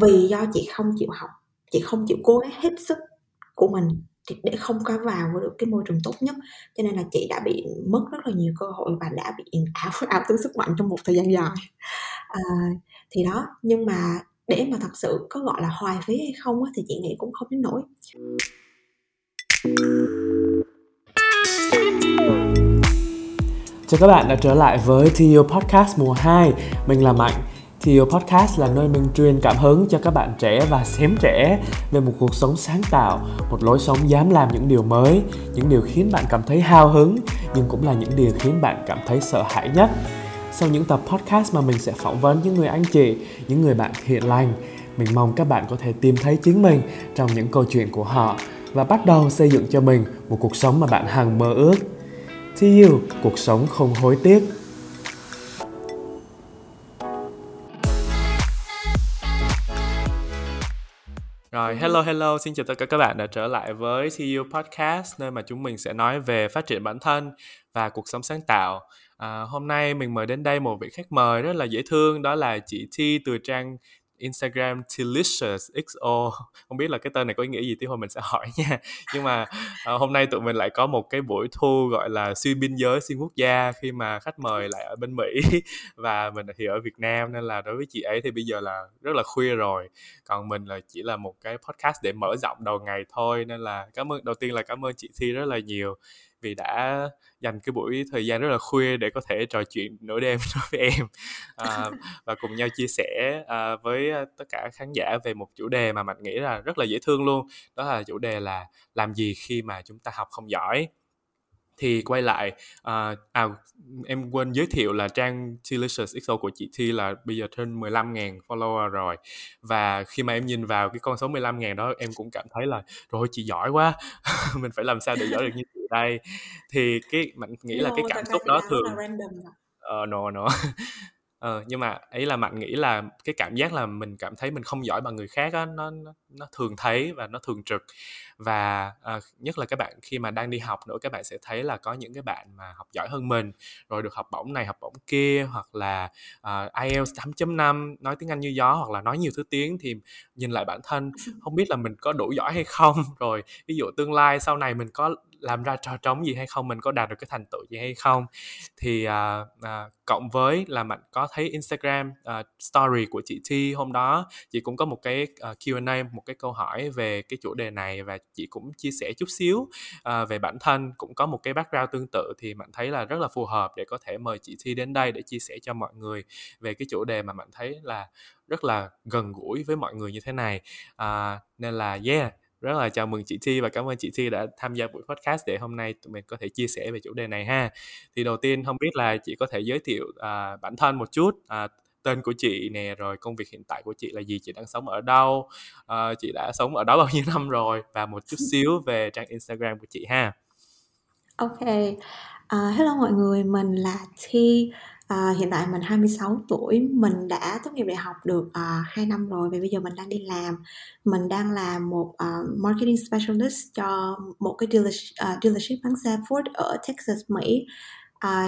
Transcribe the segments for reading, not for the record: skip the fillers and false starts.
vì do chị không chịu học, chị không chịu cố gắng hết sức của mình để không có vào được cái môi trường tốt nhất, cho nên là chị đã bị mất rất là nhiều cơ hội và đã bị ảo tướng sức mạnh trong một thời gian dài. Thì đó, nhưng mà để mà thật sự có gọi là hoài phí hay không á, thì chị nghĩ cũng không đến nỗi. Chào các bạn đã trở lại với T.U Podcast mùa 2. Mình là Mạnh. T.U Podcast là nơi mình truyền cảm hứng cho các bạn trẻ và xém trẻ về một cuộc sống sáng tạo, một lối sống dám làm những điều mới, những điều khiến bạn cảm thấy hào hứng, nhưng cũng là những điều khiến bạn cảm thấy sợ hãi nhất. Sau những tập podcast mà mình sẽ phỏng vấn những người anh chị, những người bạn thiện lành, mình mong các bạn có thể tìm thấy chính mình trong những câu chuyện của họ và bắt đầu xây dựng cho mình một cuộc sống mà bạn hằng mơ ước. TU, cuộc sống không hối tiếc. Rồi, hello, xin chào tất cả các bạn đã trở lại với TU Podcast, nơi mà chúng mình sẽ nói về phát triển bản thân và cuộc sống sáng tạo. Hôm nay mình mời đến đây một vị khách mời rất là dễ thương, đó là chị Thi Từ Trang, Instagram TealiciousXO. Không biết là cái tên này có ý nghĩa gì, tí hồi mình sẽ hỏi nha. Nhưng mà hôm nay tụi mình lại có một cái buổi thu gọi là xuyên biên giới, xuyên quốc gia, khi mà khách mời lại ở bên Mỹ và mình thì ở Việt Nam, nên là đối với chị ấy thì bây giờ là rất là khuya rồi. Còn mình là chỉ là một cái podcast để mở rộng đầu ngày thôi, nên là đầu tiên là cảm ơn chị Thi rất là nhiều vì đã dành cái buổi thời gian rất là khuya để có thể trò chuyện nửa đêm với em và cùng nhau chia sẻ với tất cả khán giả về một chủ đề mà Mạnh nghĩ là rất là dễ thương luôn. Đó là chủ đề là làm gì khi mà chúng ta học không giỏi. Thì quay lại, em quên giới thiệu là trang TealiciousXO của chị Thi là bây giờ trên 15.000 follower rồi. Và khi mà em nhìn vào cái con số 15.000 đó, em cũng cảm thấy là rồi chị giỏi quá, mình phải làm sao để giỏi được như chị đây. Thì cái Mạnh nghĩ là cái cảm xúc đó thường nhưng mà ấy là Mạnh nghĩ là cái cảm giác là mình cảm thấy mình không giỏi bằng người khác á, nó thường thấy và nó thường trực. Và nhất là các bạn khi mà đang đi học nữa, các bạn sẽ thấy là có những cái bạn mà học giỏi hơn mình rồi được học bổng này học bổng kia, hoặc là IELTS 8.5, nói tiếng Anh như gió, hoặc là nói nhiều thứ tiếng, thì nhìn lại bản thân không biết là mình có đủ giỏi hay không, rồi ví dụ tương lai sau này mình có làm ra trò trống gì hay không, mình có đạt được cái thành tựu gì hay không. Thì cộng với là Mạnh có thấy Instagram story của chị Thi hôm đó, chị cũng có một cái Q&A, một cái câu hỏi về cái chủ đề này, và chị cũng chia sẻ chút xíu về bản thân, cũng có một cái background tương tự, thì Mạnh thấy là rất là phù hợp để có thể mời chị Thi đến đây để chia sẻ cho mọi người về cái chủ đề mà Mạnh thấy là rất là gần gũi với mọi người như thế này. Nên là rất là chào mừng chị Thi và cảm ơn chị Thi đã tham gia buổi podcast để hôm nay tụi mình có thể chia sẻ về chủ đề này ha. Thì đầu tiên không biết là chị có thể giới thiệu bản thân một chút, tên của chị nè, rồi công việc hiện tại của chị là gì, chị đang sống ở đâu, chị đã sống ở đó bao nhiêu năm rồi, và một chút xíu về trang Instagram của chị ha. Ok, hello mọi người, mình là Thi. Hiện tại mình 26 tuổi, mình đã tốt nghiệp đại học được 2 năm rồi và bây giờ mình đang đi làm. Mình đang là một marketing specialist cho một cái dealership bán xe Ford ở Texas, Mỹ.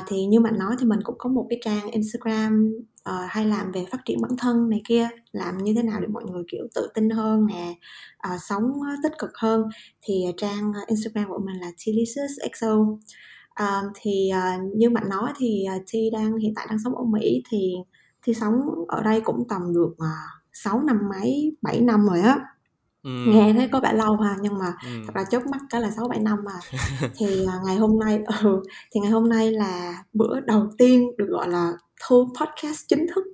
Thì như bạn nói thì mình cũng có một cái trang Instagram hay làm về phát triển bản thân này kia, làm như thế nào để mọi người kiểu tự tin hơn nè, sống tích cực hơn. Thì trang Instagram của mình là TealiciousXO. Thì như bạn nói thì Thi hiện tại đang sống ở Mỹ, thì Thi sống ở đây cũng tầm được 6 năm mấy, 7 năm rồi á. Nghe thấy có vẻ lâu ha, nhưng mà thật ra chớp mắt cái là 6-7 năm mà. Thì ngày hôm nay là bữa đầu tiên được gọi là thu podcast chính thức,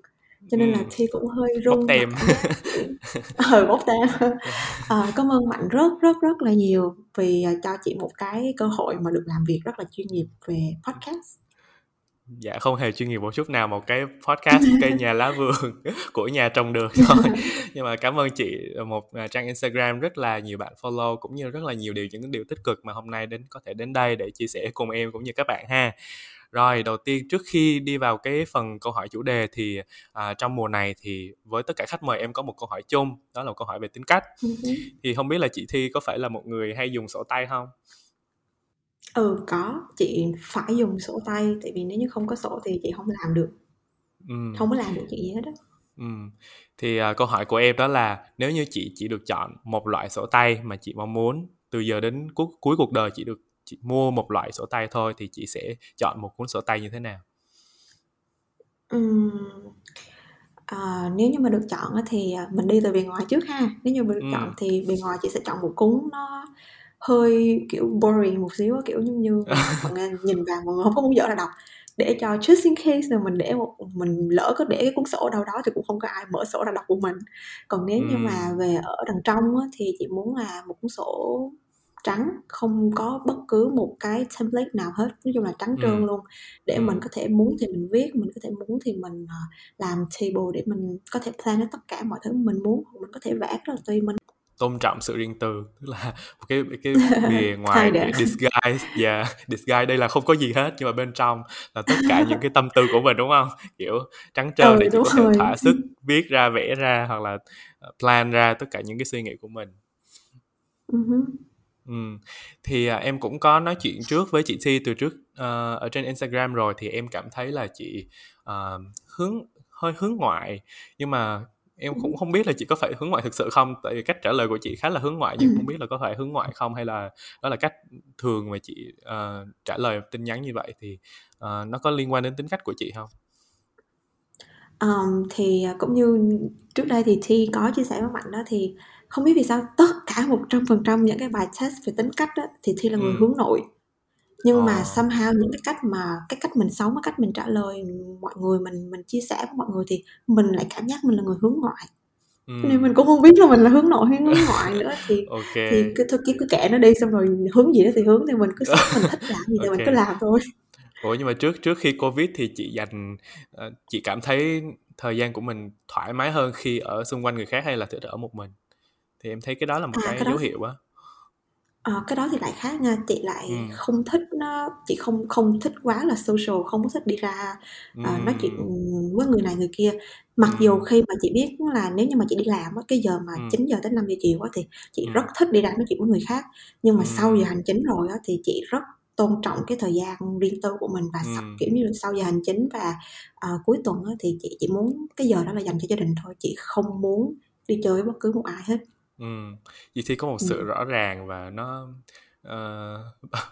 cho nên là Thi cũng hơi run, bốc tem. Cảm ơn Mạnh rất là nhiều vì cho chị một cái cơ hội mà được làm việc rất là chuyên nghiệp về podcast. Dạ không hề chuyên nghiệp một chút nào, một cái podcast cây nhà lá vườn của nhà trồng được thôi. Nhưng mà cảm ơn chị, một trang Instagram rất là nhiều bạn follow cũng như rất là nhiều những điều tích cực mà hôm nay có thể đến đây để chia sẻ cùng em cũng như các bạn ha. Rồi, đầu tiên trước khi đi vào cái phần câu hỏi chủ đề thì trong mùa này thì với tất cả khách mời em có một câu hỏi chung, đó là một câu hỏi về tính cách. Thì không biết là chị Thi có phải là một người hay dùng sổ tay không? Có, chị phải dùng sổ tay, tại vì nếu như không có sổ thì chị không có làm được chuyện gì hết đó. Thì câu hỏi của em đó là nếu như chị chỉ được chọn một loại sổ tay mà chị mong muốn từ giờ đến cuối cuộc đời, chị mua một loại sổ tay thôi, thì chị sẽ chọn một cuốn sổ tay như thế nào? Nếu như mà được chọn thì mình đi từ bề ngoài trước ha. Nếu như mình được chọn thì bề ngoài chị sẽ chọn một cuốn nó hơi kiểu boring một xíu, kiểu như mọi người nhìn vào mọi người không có muốn dở ra đọc, để cho just in case là mình để mình lỡ có để cái cuốn sổ đâu đó thì cũng không có ai mở sổ ra đọc của mình. Còn nếu như mà về ở đằng trong thì chị muốn là một cuốn sổ trắng, không có bất cứ một cái template nào hết, nói chung là trắng trơn luôn, để mình có thể muốn thì mình viết, mình có thể muốn thì mình làm table để mình có thể plan hết tất cả mọi thứ mình muốn, mình có thể vẽ rất là tùy mình. Tôn trọng sự riêng tư, tức là cái bề ngoài disguise, disguise đây là không có gì hết nhưng mà bên trong là tất cả những cái tâm tư của mình, đúng không? Kiểu trắng trơn để chị có thể thỏa sức viết ra, vẽ ra hoặc là plan ra tất cả những cái suy nghĩ của mình. Thì em cũng có nói chuyện trước với chị Thi từ trước ở trên Instagram rồi, thì em cảm thấy là chị hơi hướng ngoại, nhưng mà em cũng không biết là chị có phải hướng ngoại thực sự không, tại vì cách trả lời của chị khá là hướng ngoại, nhưng không biết là có phải hướng ngoại không hay là đó là cách thường mà chị trả lời tin nhắn như vậy, thì nó có liên quan đến tính cách của chị không? Thì cũng như trước đây thì Thi có chia sẻ với Mạnh đó, thì không biết vì sao tất cả 100% những cái bài test về tính cách đó, thì Thi là người hướng nội. Nhưng mà somehow những cái cách mà cái cách mình sống, cái cách mình trả lời mọi người, mình chia sẻ với mọi người thì mình lại cảm giác mình là người hướng ngoại. Nên mình cũng không biết là mình là hướng nội hay hướng ngoại nữa, thì okay. Thì cứ kệ nó đi, xong rồi hướng gì đó thì hướng, thì mình cứ mình thích làm gì thì okay. Mình cứ làm thôi. Ủa nhưng mà trước khi Covid thì chị cảm thấy thời gian của mình thoải mái hơn khi ở xung quanh người khác hay là ở một mình? Thì em thấy cái đó là một cái dấu hiệu á. Cái đó thì lại khác nha, chị lại không thích nó, chị không thích quá là social, không thích đi ra nói chuyện với người này người kia. Mặc dù khi mà chị biết là nếu như mà chị đi làm cái giờ mà 9 giờ tới 5 giờ chiều thì chị rất thích đi ra nói chuyện với người khác. Nhưng mà sau giờ hành chính rồi thì chị rất tôn trọng cái thời gian riêng tư của mình, và kiểu như là sau giờ hành chính và cuối tuần thì chị chỉ muốn cái giờ đó là dành cho gia đình thôi, chị không muốn đi chơi với bất cứ một ai hết. Vậy thì có một sự rõ ràng và nó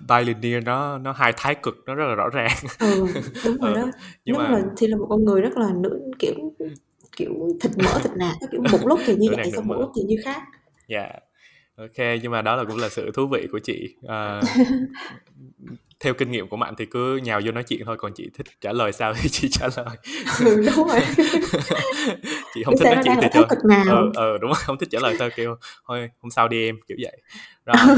bilinear, nó hai thái cực, nó rất là rõ ràng. Đúng rồi đó. Nhưng mà Thi là một con người rất là nữ, kiểu thịt mỡ thịt nạc, kiểu một lúc thì như vậy xong một lúc thì như khác. Ok, nhưng mà đó là cũng là sự thú vị của chị. Theo kinh nghiệm của bạn thì cứ nhào vô nói chuyện thôi, còn chị thích trả lời sao thì chị trả lời. Đúng rồi. Chị không thích nói chuyện thì thôi. Đúng rồi, không thích trả lời thôi, kêu thôi hôm sau đi em, kiểu vậy. Rồi.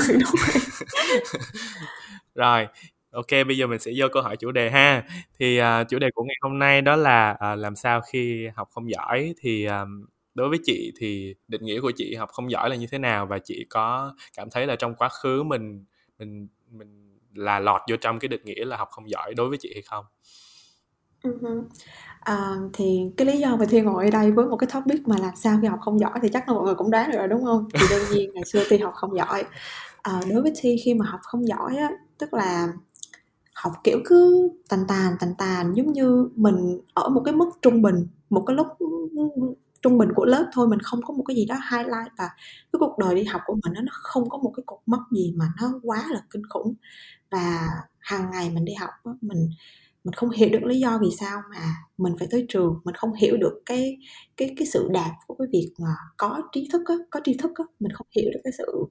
Rồi, ok, bây giờ mình sẽ vô câu hỏi chủ đề ha. Thì chủ đề của ngày hôm nay đó là làm sao khi học không giỏi, thì đối với chị thì định nghĩa của chị học không giỏi là như thế nào, và chị có cảm thấy là trong quá khứ mình là lọt vô trong cái định nghĩa là học không giỏi đối với chị hay không? Thì cái lý do mà Thi ngồi ở đây với một cái topic mà làm sao khi học không giỏi thì chắc là mọi người cũng đoán được rồi, đúng không? Thì đương nhiên ngày xưa Thi học không giỏi. Đối với Thi khi mà học không giỏi tức là học kiểu cứ tàn tàn, giống như mình ở một cái mức trung bình, một cái lúc trung bình của lớp thôi, mình không có một cái gì đó highlight, và cái cuộc đời đi học của mình nó không có một cái cột mốc gì mà nó quá là kinh khủng. Và hàng ngày mình đi học mình không hiểu được lý do vì sao mà mình phải tới trường, mình không hiểu được cái sự đạt của cái việc mà có trí thức á, mình không hiểu được cái sự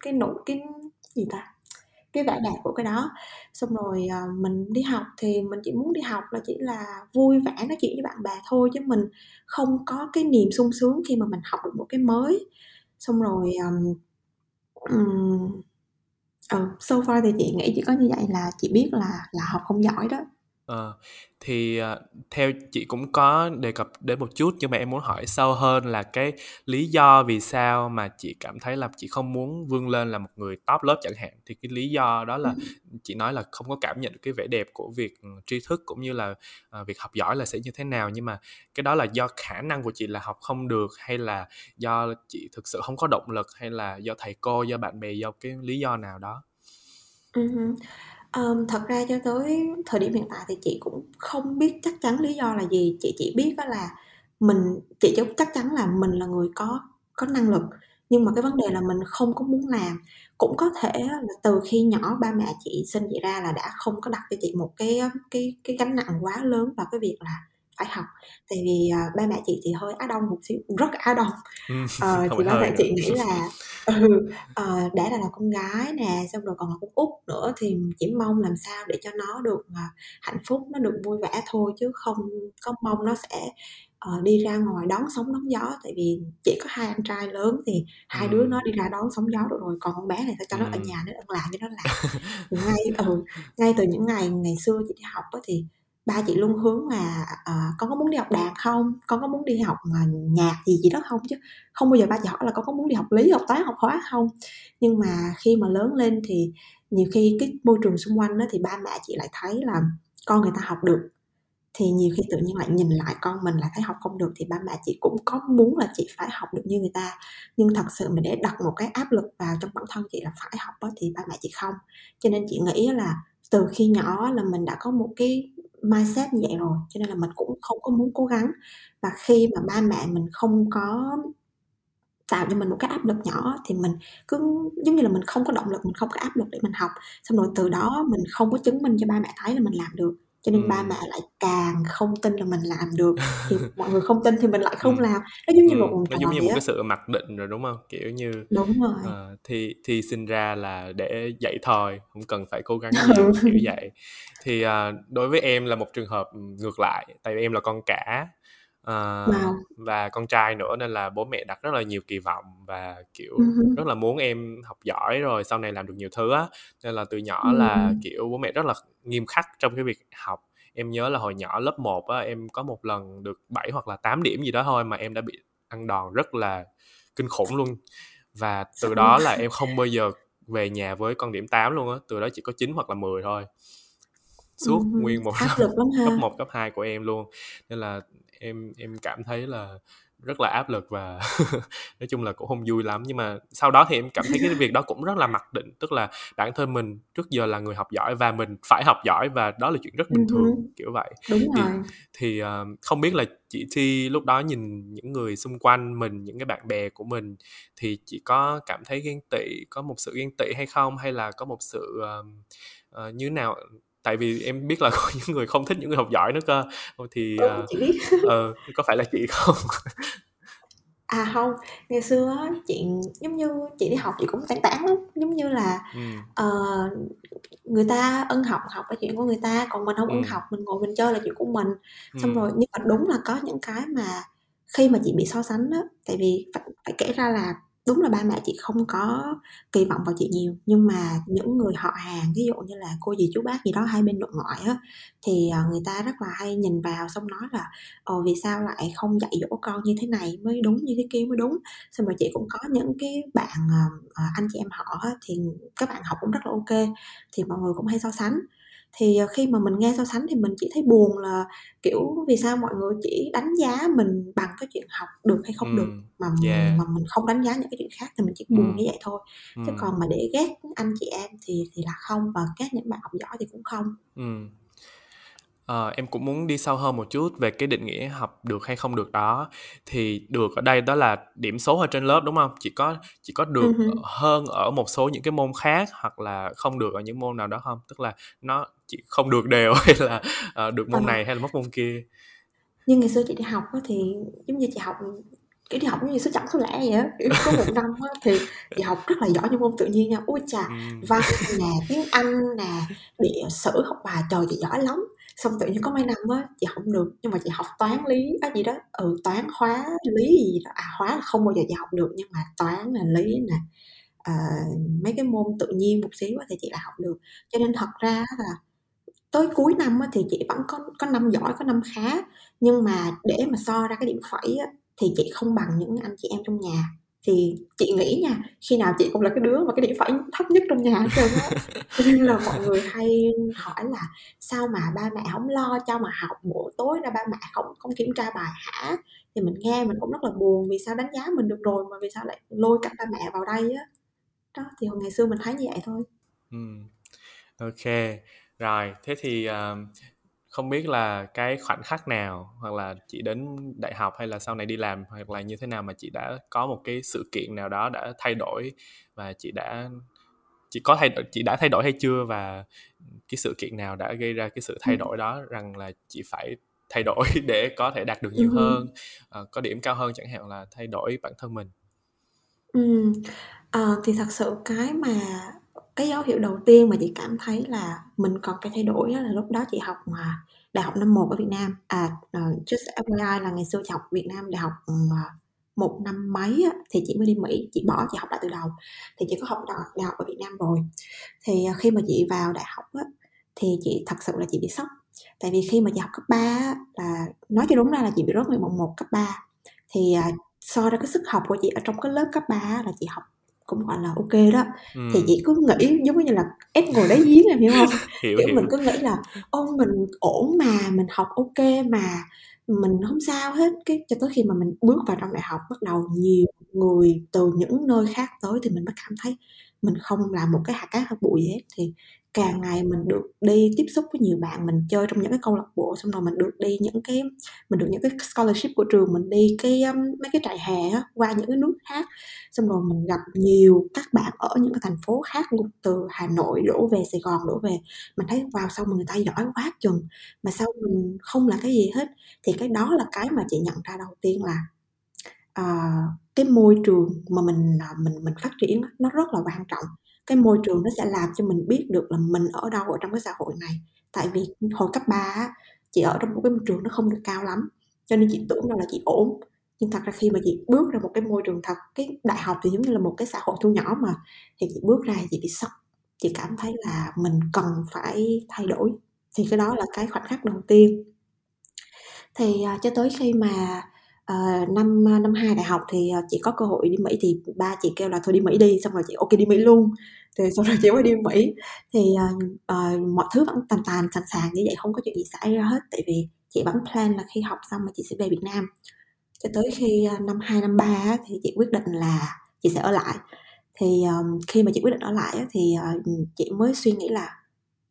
cái nỗi cái gì ta, cái vẻ đẹp của cái đó. Xong rồi mình đi học thì mình chỉ muốn đi học là chỉ là vui vẻ nói chuyện với bạn bè thôi, chứ mình không có cái niềm sung sướng khi mà mình học được một cái mới. Xong rồi so far thì chị nghĩ chỉ có như vậy là chị biết là học không giỏi đó. Thì theo chị cũng có đề cập đến một chút, nhưng mà em muốn hỏi sâu hơn là cái lý do vì sao mà chị cảm thấy là chị không muốn vươn lên là một người top lớp chẳng hạn. Thì cái lý do đó là chị nói là không có cảm nhận được cái vẻ đẹp của việc tri thức cũng như là việc học giỏi là sẽ như thế nào, nhưng mà cái đó là do khả năng của chị là học không được, hay là do chị thực sự không có động lực, hay là do thầy cô, do bạn bè, do cái lý do nào đó? Thật ra cho tới thời điểm hiện tại thì chị cũng không biết chắc chắn lý do là gì. Chị chỉ biết đó là mình chị chắc chắn là mình là người có năng lực, nhưng mà cái vấn đề là mình không có muốn làm. Cũng có thể là từ khi nhỏ ba mẹ chị sinh chị ra là đã không có đặt cho chị một cái gánh nặng quá lớn vào cái việc là phải học. Tại vì ba mẹ chị hơi Á Đông một xíu, rất Á Đông. Thì ba mẹ chị nghĩ là đã là con gái nè, xong rồi còn là con út nữa, thì chỉ mong làm sao để cho nó được hạnh phúc, nó được vui vẻ thôi, chứ không có mong nó sẽ đi ra ngoài đón sóng đón gió. Tại vì chỉ có hai anh trai lớn thì hai đứa nó đi ra đón sóng gió được rồi, còn con bé này ta cho nó ở nhà, nó ăn làm cho nó làm. Ngay từ những ngày xưa chị đi học đó, thì ba chị luôn hướng là con có muốn đi học đàn không, con có muốn đi học mà nhạc gì đó không, chứ không bao giờ ba chị hỏi là con có muốn đi học lý, học toán, học hóa không. Nhưng mà khi mà lớn lên thì nhiều khi cái môi trường xung quanh đó, thì ba mẹ chị lại thấy là con người ta học được, thì nhiều khi tự nhiên lại nhìn lại con mình lại thấy học không được, thì ba mẹ chị cũng có muốn là chị phải học được như người ta. Nhưng thật sự mà để đặt một cái áp lực vào trong bản thân chị là phải học đó, thì ba mẹ chị không. Cho nên chị nghĩ là từ khi nhỏ là mình đã có một cái mindset như vậy rồi, cho nên là mình cũng không có muốn cố gắng. Và khi mà ba mẹ mình không có tạo cho mình một cái áp lực nhỏ, thì mình cứ giống như là mình không có động lực, mình không có áp lực để mình học. Xong rồi từ đó mình không có chứng minh cho ba mẹ thấy là mình làm được, cho nên ba mẹ lại càng không tin là mình làm được. Thì mọi người không tin thì mình lại không làm. Nó giống như một cái sự mặc định rồi, đúng không? Kiểu như đúng rồi. Thì sinh ra là để dạy thôi, không cần phải cố gắng nhiều. Kiểu vậy. Thì đối với em là một trường hợp ngược lại, tại vì em là con cả và con trai nữa, nên là bố mẹ đặt rất là nhiều kỳ vọng và kiểu rất là muốn em học giỏi rồi sau này làm được nhiều thứ á. Nên là từ nhỏ là kiểu bố mẹ rất là nghiêm khắc trong cái việc học. Em nhớ là hồi nhỏ lớp 1 á, em có một lần được 7 hoặc là 8 điểm gì đó thôi mà em đã bị ăn đòn rất là kinh khủng luôn. Và từ đó là em không bao giờ về nhà với con điểm 8 luôn á, từ đó chỉ có 9 hoặc là 10 thôi. Suốt nguyên một cấp 1, cấp 2 của em luôn. Nên là em cảm thấy là rất là áp lực và nói chung là cũng không vui lắm. Nhưng mà sau đó thì em cảm thấy cái việc đó cũng rất là mặc định, tức là bản thân mình trước giờ là người học giỏi và mình phải học giỏi, và đó là chuyện rất bình thường, kiểu vậy. Đúng rồi. Thì không biết là chị Thi lúc đó nhìn những người xung quanh mình, những cái bạn bè của mình, thì chị có cảm thấy ghen tị, có một sự ghen tị hay không, hay là có một sự như nào? Tại vì em biết là có những người không thích những người học giỏi nữa cơ. Thì có phải là chị không? À không, ngày xưa chị giống như chị đi học chị cũng tán tán lắm. Giống như là người ta ưng học là chuyện của người ta, còn mình không ưng học, mình ngồi mình chơi là chuyện của mình. Xong rồi, nhưng mà đúng là có những cái mà khi mà chị bị so sánh đó, tại vì phải kể ra là đúng là ba mẹ chị không có kỳ vọng vào chị nhiều, nhưng mà những người họ hàng, ví dụ như là cô dì chú bác gì đó hai bên nội ngoại á, thì người ta rất là hay nhìn vào xong nói là vì sao lại không dạy dỗ con như thế này mới đúng, như thế kia mới đúng. Xong rồi chị cũng có những cái bạn anh chị em họ á, thì các bạn học cũng rất là ok, thì mọi người cũng hay so sánh. Thì khi mà mình nghe so sánh thì mình chỉ thấy buồn là kiểu vì sao mọi người chỉ đánh giá mình bằng cái chuyện học được hay không được, mà mình không đánh giá những cái chuyện khác, thì mình chỉ buồn như vậy thôi. Chứ còn mà để ghét anh chị em thì là không, và ghét những bạn học giỏi thì cũng không. Em cũng muốn đi sâu hơn một chút về cái định nghĩa học được hay không được đó. Thì được ở đây đó là điểm số ở trên lớp, đúng không? Chỉ có được hơn ở một số những cái môn khác, hoặc là không được ở những môn nào đó không? Tức là nó chỉ không được đều, hay là được môn này hay là mất môn kia. Nhưng ngày xưa chị đi học thì giống như chị học kiểu đi học như số chẵn số lẻ vậy á, kiểu có một năm á thì chị học rất là giỏi những môn tự nhiên nha, ui chà, văn nè, tiếng Anh nè, địa sử, học bài, trời chị giỏi lắm. Xong tự nhiên có mấy năm á chị không được, nhưng mà chị học toán lý á gì đó, toán hóa lý gì đó, hóa là không bao giờ chị học được, nhưng mà toán là lý nè, mấy cái môn tự nhiên một xíu thì chị lại học được. Cho nên thật ra là tới cuối năm á thì chị vẫn có năm giỏi, có năm khá, nhưng mà để mà so ra cái điểm phẩy á thì chị không bằng những anh chị em trong nhà. Thì chị nghĩ nha, khi nào chị cũng là cái đứa mà cái điểm phẩy thấp nhất trong nhà hết trơn á. Cho nên là mọi người hay hỏi là sao mà ba mẹ không lo cho mà học, buổi tối ra ba mẹ không kiểm tra bài hả? Thì mình nghe mình cũng rất là buồn, vì sao đánh giá mình được rồi mà vì sao lại lôi cả ba mẹ vào đây á. Đó, thì hồi ngày xưa mình thấy như vậy thôi. Ok, rồi, thế thì không biết là cái khoảnh khắc nào, hoặc là chị đến đại học hay là sau này đi làm, hoặc là như thế nào mà chị đã có một cái sự kiện nào đó đã thay đổi, và chị đã thay đổi hay chưa, và cái sự kiện nào đã gây ra cái sự thay đổi đó, rằng là chị phải thay đổi để có thể đạt được nhiều hơn, có điểm cao hơn chẳng hạn, là thay đổi bản thân mình. Thì thật sự cái dấu hiệu đầu tiên mà chị cảm thấy là mình còn cái thay đổi đó là lúc đó chị học mà đại học năm 1 ở Việt Nam. Just FYI là ngày xưa chị học Việt Nam đại học một năm mấy á, thì chị mới đi Mỹ, chị bỏ chị học lại từ đầu. Thì chị có học đại học ở Việt Nam rồi. Thì khi mà chị vào đại học á, thì chị thật sự là chị bị sốc. Tại vì khi mà chị học cấp 3 á, là nói cho đúng ra là chị bị rớt nguyện vọng 1 cấp 3. Thì so ra cái sức học của chị ở trong cái lớp cấp 3 á, là chị học cũng gọi là ok đó. Thì chị cứ nghĩ giống như là ép ngồi đáy giếng, em hiểu không? Kiểu mình cứ nghĩ là ông mình ổn mà, mình học ok mà, mình không sao hết. Cái cho tới khi mà mình bước vào trong đại học, bắt đầu nhiều người từ những nơi khác tới, thì mình mới cảm thấy mình không là một cái hạt cát hạt bụi gì hết. Thì càng ngày mình được đi tiếp xúc với nhiều bạn, mình chơi trong những cái câu lạc bộ, xong rồi mình được đi những cái, mình được những cái scholarship của trường, mình đi cái mấy cái trại hè á, qua những cái nước khác, xong rồi mình gặp nhiều các bạn ở những cái thành phố khác, từ Hà Nội đổ về Sài Gòn đổ về, mình thấy vào sau người ta giỏi quá chừng mà sao mình không là cái gì hết. Thì cái đó là cái mà chị nhận ra đầu tiên là cái môi trường mà mình phát triển nó rất là quan trọng. Cái môi trường nó sẽ làm cho mình biết được là mình ở đâu ở trong cái xã hội này. Tại vì hồi cấp 3 chị ở trong một cái môi trường nó không được cao lắm, cho nên chị tưởng đâu là chị ổn. Nhưng thật ra khi mà chị bước ra một cái môi trường thật, cái đại học thì giống như là một cái xã hội thu nhỏ mà, thì chị bước ra chị bị sốc. Chị cảm thấy là mình cần phải thay đổi. Thì cái đó là cái khoảnh khắc đầu tiên. Thì cho tới khi mà năm 2 đại học thì chị có cơ hội đi Mỹ, thì ba chị kêu là thôi đi Mỹ đi, xong rồi chị ok đi Mỹ luôn. Thì xong rồi chị mới đi Mỹ. Thì mọi thứ vẫn tàn sẵn sàng như vậy, không có chuyện gì xảy ra hết. Tại vì chị vẫn plan là khi học xong mà chị sẽ về Việt Nam. Cho tới khi năm 2, năm 3 thì chị quyết định là chị sẽ ở lại. Thì khi mà chị quyết định ở lại thì chị mới suy nghĩ là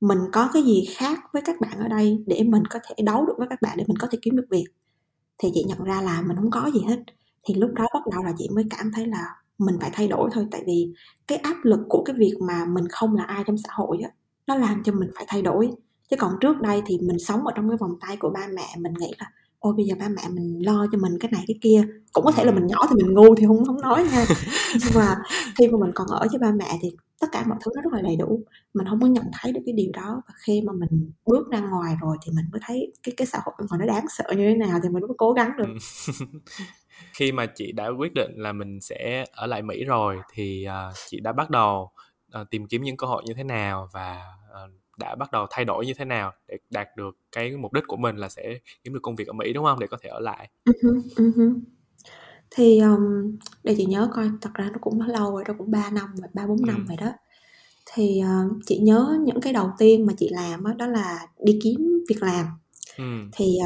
mình có cái gì khác với các bạn ở đây để mình có thể đấu được với các bạn, để mình có thể kiếm được việc. Thì chị nhận ra là mình không có gì hết. Thì lúc đó bắt đầu là chị mới cảm thấy là mình phải thay đổi thôi. Tại vì cái áp lực của cái việc mà mình không là ai trong xã hội á, nó làm cho mình phải thay đổi. Chứ còn trước đây thì mình sống ở trong cái vòng tay của ba mẹ, mình nghĩ là ôi bây giờ ba mẹ mình lo cho mình cái này cái kia. Cũng có thể là mình nhỏ thì mình ngu thì không nói nha. Nhưng mà khi mà mình còn ở với ba mẹ thì tất cả mọi thứ nó rất là đầy đủ, mình không có nhận thấy được cái điều đó. Và khi mà mình bước ra ngoài rồi thì mình mới thấy cái xã hội ngoài nó đáng sợ như thế nào, thì mình mới cố gắng được. Khi mà chị đã quyết định là mình sẽ ở lại Mỹ rồi thì chị đã bắt đầu tìm kiếm những cơ hội như thế nào, và đã bắt đầu thay đổi như thế nào để đạt được cái mục đích của mình là sẽ kiếm được công việc ở Mỹ, đúng không, để có thể ở lại? Thì để chị nhớ coi, thật ra nó cũng lâu rồi, nó cũng 3 năm rồi, 3-4 năm rồi đó. Thì chị nhớ những cái đầu tiên mà chị làm đó là đi kiếm việc làm. Thì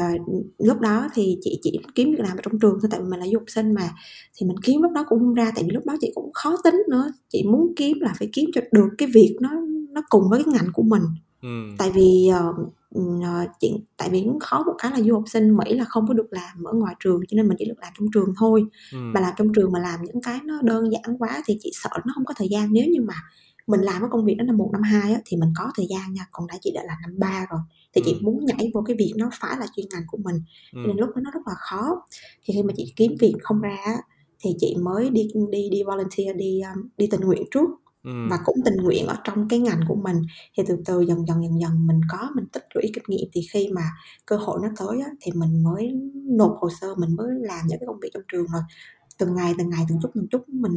lúc đó thì chị chỉ kiếm việc làm ở trong trường thôi, tại vì mình là du học sinh mà. Thì mình kiếm lúc đó cũng không ra, tại vì lúc đó chị cũng khó tính nữa. Chị muốn kiếm là phải kiếm cho được cái việc nó cùng với cái ngành của mình. Tại vì tại vì cũng khó một cái là du học sinh Mỹ là không có được làm ở ngoài trường, cho nên mình chỉ được làm trong trường thôi. Mà làm trong trường mà làm những cái nó đơn giản quá thì chị sợ nó không có thời gian. Nếu như mà mình làm cái công việc đó năm 1, năm 2 á, thì mình có thời gian nha. Còn đã chị đã là năm 3 rồi thì chị muốn nhảy vô cái việc nó phải là chuyên ngành của mình, cho nên lúc đó nó rất là khó. Thì khi mà chị kiếm việc không ra thì chị mới đi volunteer, đi tình nguyện trước. Và cũng tình nguyện ở trong cái ngành của mình. Thì từ từ dần dần mình tích lũy kinh nghiệm. Thì khi mà cơ hội nó tới á, thì mình mới nộp hồ sơ, mình mới làm những cái công việc trong trường rồi. Từng ngày từng chút mình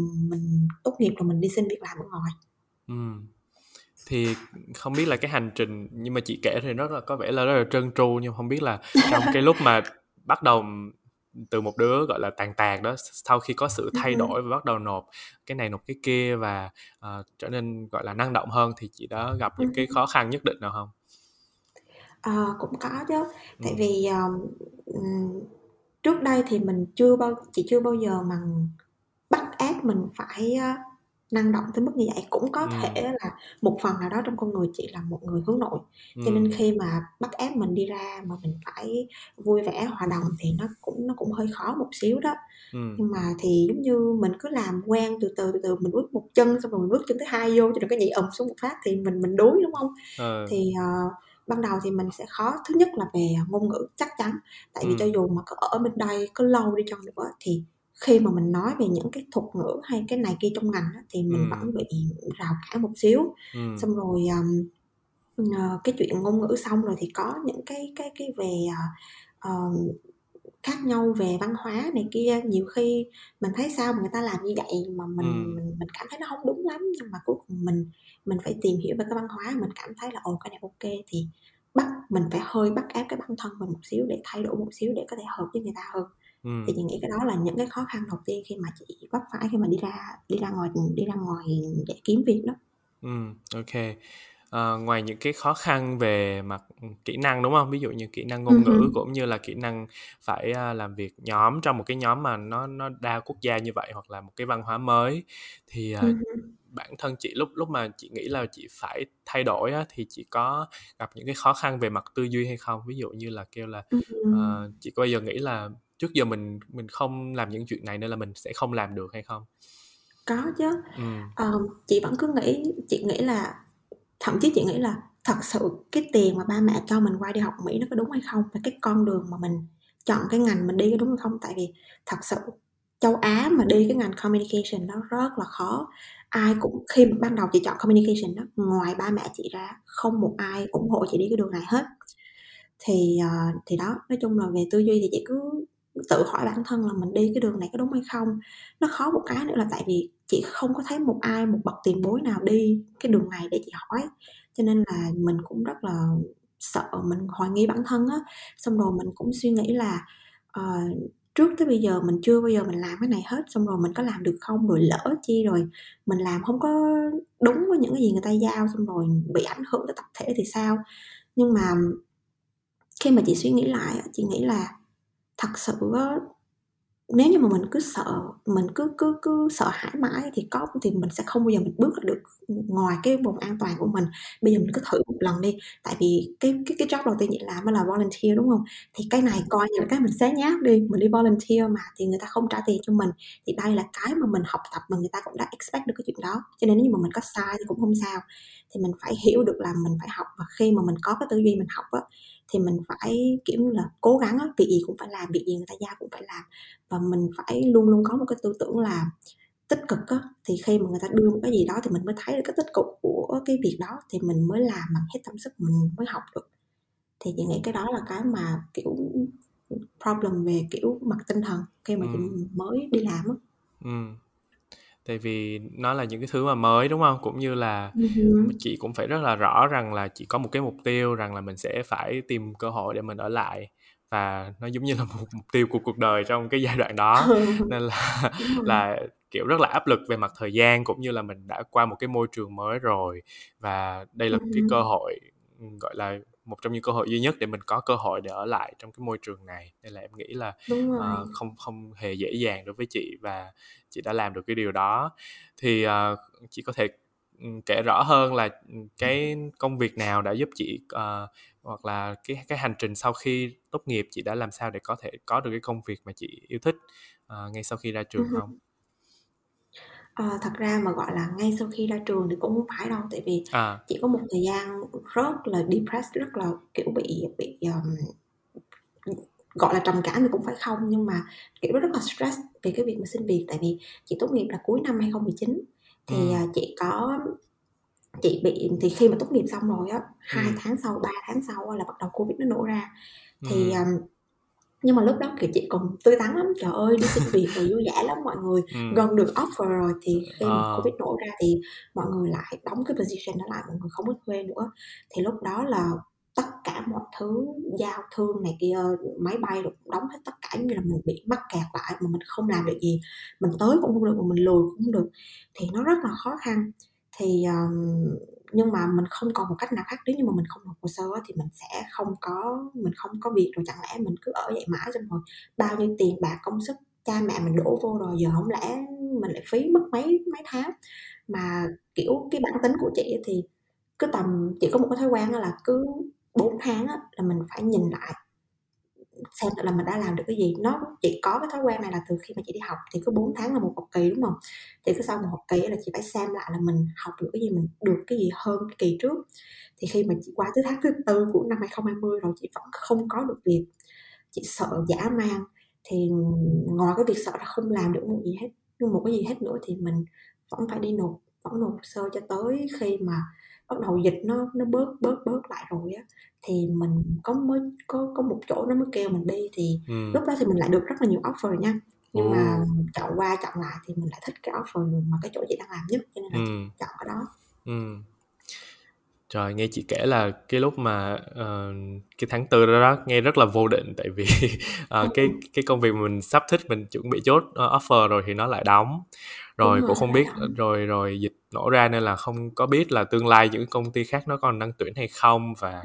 tốt nghiệp rồi mình đi xin việc làm ở ngoài. Thì không biết là cái hành trình, nhưng mà chị kể thì nó có vẻ là rất là trơn tru, nhưng không biết là trong cái lúc mà bắt đầu từ một đứa gọi là tàn đó, sau khi có sự thay đổi và bắt đầu nộp cái này nộp cái kia và trở nên gọi là năng động hơn, thì chị đã gặp những cái khó khăn nhất định nào không? Cũng có chứ. Tại vì trước đây thì chị chưa bao giờ mà bắt ép mình phải năng động tới mức như vậy. Cũng có thể là một phần nào đó trong con người chị là một người hướng nội, cho nên khi mà bắt ép mình đi ra mà mình phải vui vẻ hòa đồng thì nó cũng hơi khó một xíu đó. Nhưng mà thì giống như mình cứ làm quen từ từ mình bước một chân xong rồi mình bước chân thứ hai vô, cho đừng có nhảy ầm xuống một phát thì mình đuối, đúng không? Thì ban đầu thì mình sẽ khó, thứ nhất là về ngôn ngữ chắc chắn, tại vì cho dù mà có ở bên đây có lâu đi chăng nữa thì khi mà mình nói về những cái thuật ngữ hay cái này kia trong ngành đó, thì mình vẫn bị rào cản một xíu. Xong rồi cái chuyện ngôn ngữ xong rồi thì có những cái về khác nhau về văn hóa này kia, nhiều khi mình thấy sao mà người ta làm như vậy mà mình cảm thấy nó không đúng lắm, nhưng mà cuối cùng mình phải tìm hiểu về cái văn hóa, mình cảm thấy là ồ cái này ok thì mình phải hơi bắt ép cái bản thân mình một xíu để thay đổi một xíu để có thể hợp với người ta hơn. Thì chị nghĩ cái đó là những cái khó khăn đầu tiên khi mà chị vấp phải khi mà đi ra ngoài để kiếm việc đó. Ok. Ngoài những cái khó khăn về mặt kỹ năng, đúng không? Ví dụ như kỹ năng ngôn ngữ cũng như là kỹ năng phải làm việc nhóm trong một cái nhóm mà nó đa quốc gia như vậy, hoặc là một cái văn hóa mới, thì bản thân chị lúc mà chị nghĩ là chị phải thay đổi á, thì chị có gặp những cái khó khăn về mặt tư duy hay không? Ví dụ như là kêu là chị có bao giờ nghĩ là trước giờ mình không làm những chuyện này nên là mình sẽ không làm được hay không? Có chứ. Chị vẫn cứ nghĩ, thậm chí chị nghĩ là thật sự cái tiền mà ba mẹ cho mình qua đi học Mỹ nó có đúng hay không, và cái con đường mà mình chọn cái ngành mình đi có đúng hay không. Tại vì thật sự châu Á mà đi cái ngành communication nó rất là khó. Ai cũng, khi mà ban đầu chị chọn communication đó, ngoài ba mẹ chị ra không một ai ủng hộ chị đi cái đường này hết. Thì đó, nói chung là về tư duy thì chị cứ tự hỏi bản thân là mình đi cái đường này có đúng hay không. Nó khó một cái nữa là tại vì chị không có thấy một ai, một bậc tiền bối nào đi cái đường này để chị hỏi, cho nên là mình cũng rất là sợ, mình hoài nghi bản thân á. Xong rồi mình cũng suy nghĩ là trước tới bây giờ mình chưa bao giờ mình làm cái này hết, xong rồi mình có làm được không, rồi lỡ chi rồi mình làm không có đúng với những cái gì người ta giao, xong rồi bị ảnh hưởng tới tập thể thì sao. Nhưng mà khi mà chị suy nghĩ lại, chị nghĩ là thật sự nếu như mà mình cứ sợ, mình cứ sợ hãi mãi thì mình sẽ không bao giờ mình bước ra được ngoài cái vùng an toàn của mình. Bây giờ mình cứ thử một lần đi, tại vì cái job đầu tiên chị làm là volunteer, đúng không? Thì cái này coi như là cái mình xé nháp đi, mình đi volunteer mà thì người ta không trả tiền cho mình, thì đây là cái mà mình học tập mà người ta cũng đã expect được cái chuyện đó, cho nên nếu như mà mình có sai thì cũng không sao. Thì mình phải hiểu được là mình phải học, và khi mà mình có cái tư duy mình học á thì mình phải kiểu như là cố gắng á, việc gì cũng phải làm, việc gì người ta giao cũng phải làm, và mình phải luôn luôn có một cái tư tưởng là tích cực á. Thì khi mà người ta đưa một cái gì đó thì mình mới thấy được cái tích cực của cái việc đó, thì mình mới làm bằng hết tâm sức, mình mới học được. Thì chị nghĩ cái đó là cái mà kiểu problem về kiểu mặt tinh thần khi mà chị mới đi làm á. Tại vì nó là những cái thứ mà mới, đúng không? Cũng như là chị cũng phải rất là rõ rằng là chị có một cái mục tiêu rằng là mình sẽ phải tìm cơ hội để mình ở lại, và nó giống như là một mục tiêu của cuộc đời trong cái giai đoạn đó. Nên là kiểu rất là áp lực về mặt thời gian, cũng như là mình đã qua một cái môi trường mới rồi, và đây là một cái cơ hội, gọi là một trong những cơ hội duy nhất để mình có cơ hội để ở lại trong cái môi trường này. Nên là em nghĩ là không hề dễ dàng đối với chị, và chị đã làm được cái điều đó. Thì chị có thể kể rõ hơn là cái công việc nào đã giúp chị, hoặc là cái hành trình sau khi tốt nghiệp chị đã làm sao để có thể có được cái công việc mà chị yêu thích ngay sau khi ra trường không? Thật ra mà gọi là ngay sau khi ra trường thì cũng không phải đâu, tại vì chị có một thời gian rất là depressed, rất là kiểu bị gọi là trầm cảm thì cũng phải không, nhưng mà kiểu rất là stress về cái việc mà xin việc. Tại vì chị tốt nghiệp là cuối năm 2019 thì chị khi mà tốt nghiệp xong rồi á, 2 tháng sau 3 tháng sau là bắt đầu Covid nó nổ ra. Thì nhưng mà lúc đó thì chị còn tươi tắn lắm, trời ơi đi xin việc rồi vui vẻ lắm mọi người, gần được offer rồi. Thì khi mà Covid nổ ra thì mọi người lại đóng cái position đó lại, mọi người không có thuê nữa. Thì lúc đó là tất cả mọi thứ giao thương này kia, máy bay được đóng hết, tất cả như là mình bị mắc kẹt lại mà mình không làm được gì, mình tới cũng không được mà mình lùi cũng không được, thì nó rất là khó khăn. Thì nhưng mà mình không còn một cách nào khác, nếu như mà mình không nộp hồ sơ thì mình sẽ không có việc. Rồi chẳng lẽ mình cứ ở vậy mãi, xong rồi bao nhiêu tiền bạc công sức cha mẹ mình đổ vô rồi, giờ không lẽ mình lại phí mất mấy tháng. Mà kiểu cái bản tính của chị thì cứ tầm, chị có một cái thói quen là cứ 4 tháng là mình phải nhìn lại xem là mình đã làm được cái gì. Nó chị có cái thói quen này là từ khi mà chị đi học, thì cứ 4 tháng là một học kỳ, đúng không? Thì cứ sau một học kỳ là chị phải xem lại là mình học được cái gì, mình được cái gì hơn cái kỳ trước. Thì khi mà chị qua tới tháng thứ 4 của năm 2020 rồi chị vẫn không có được việc, chị sợ dã man. Thì ngoài cái việc sợ là không làm được một gì hết, nhưng một cái gì hết nữa, thì mình vẫn phải đi nộp, vẫn nộp hồ sơ cho tới khi mà bắt đầu dịch nó bớt lại rồi á, thì mình mới có một chỗ nó mới kêu mình đi. Thì lúc đó thì mình lại được rất là nhiều offer nha, nhưng mà chọn qua chọn lại thì mình lại thích cái offer mà cái chỗ chị đang làm nhất, cho nên là chọn cái đó. Trời, nghe chị kể là cái lúc mà cái tháng 4 đó nghe rất là vô định, tại vì cái công việc mình sắp thích, mình chuẩn bị chốt offer rồi thì nó lại đóng. Rồi cũng không biết rồi dịch nổ ra nên là không có biết là tương lai những công ty khác nó còn đang tuyển hay không, và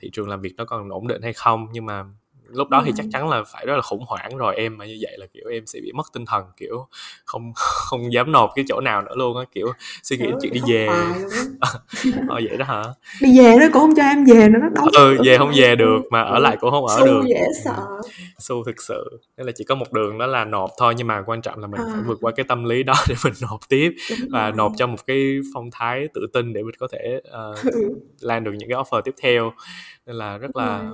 thị trường làm việc nó còn ổn định hay không. Nhưng mà lúc đó thì chắc chắn là phải rất là khủng hoảng rồi. Em mà như vậy là kiểu em sẽ bị mất tinh thần, kiểu không dám nộp cái chỗ nào nữa luôn á, kiểu suy nghĩ chuyện đi về. Vậy đó hả? Đi về nó cũng không cho em về nữa, nó về không về được, mà ở lại cũng không ở được. Dễ sợ. Su thực sự. Nên là chỉ có một đường đó là nộp thôi, nhưng mà quan trọng là mình phải vượt qua cái tâm lý đó để mình nộp tiếp. Nộp cho một cái phong thái tự tin để mình có thể làm được những cái offer tiếp theo. Nên là rất là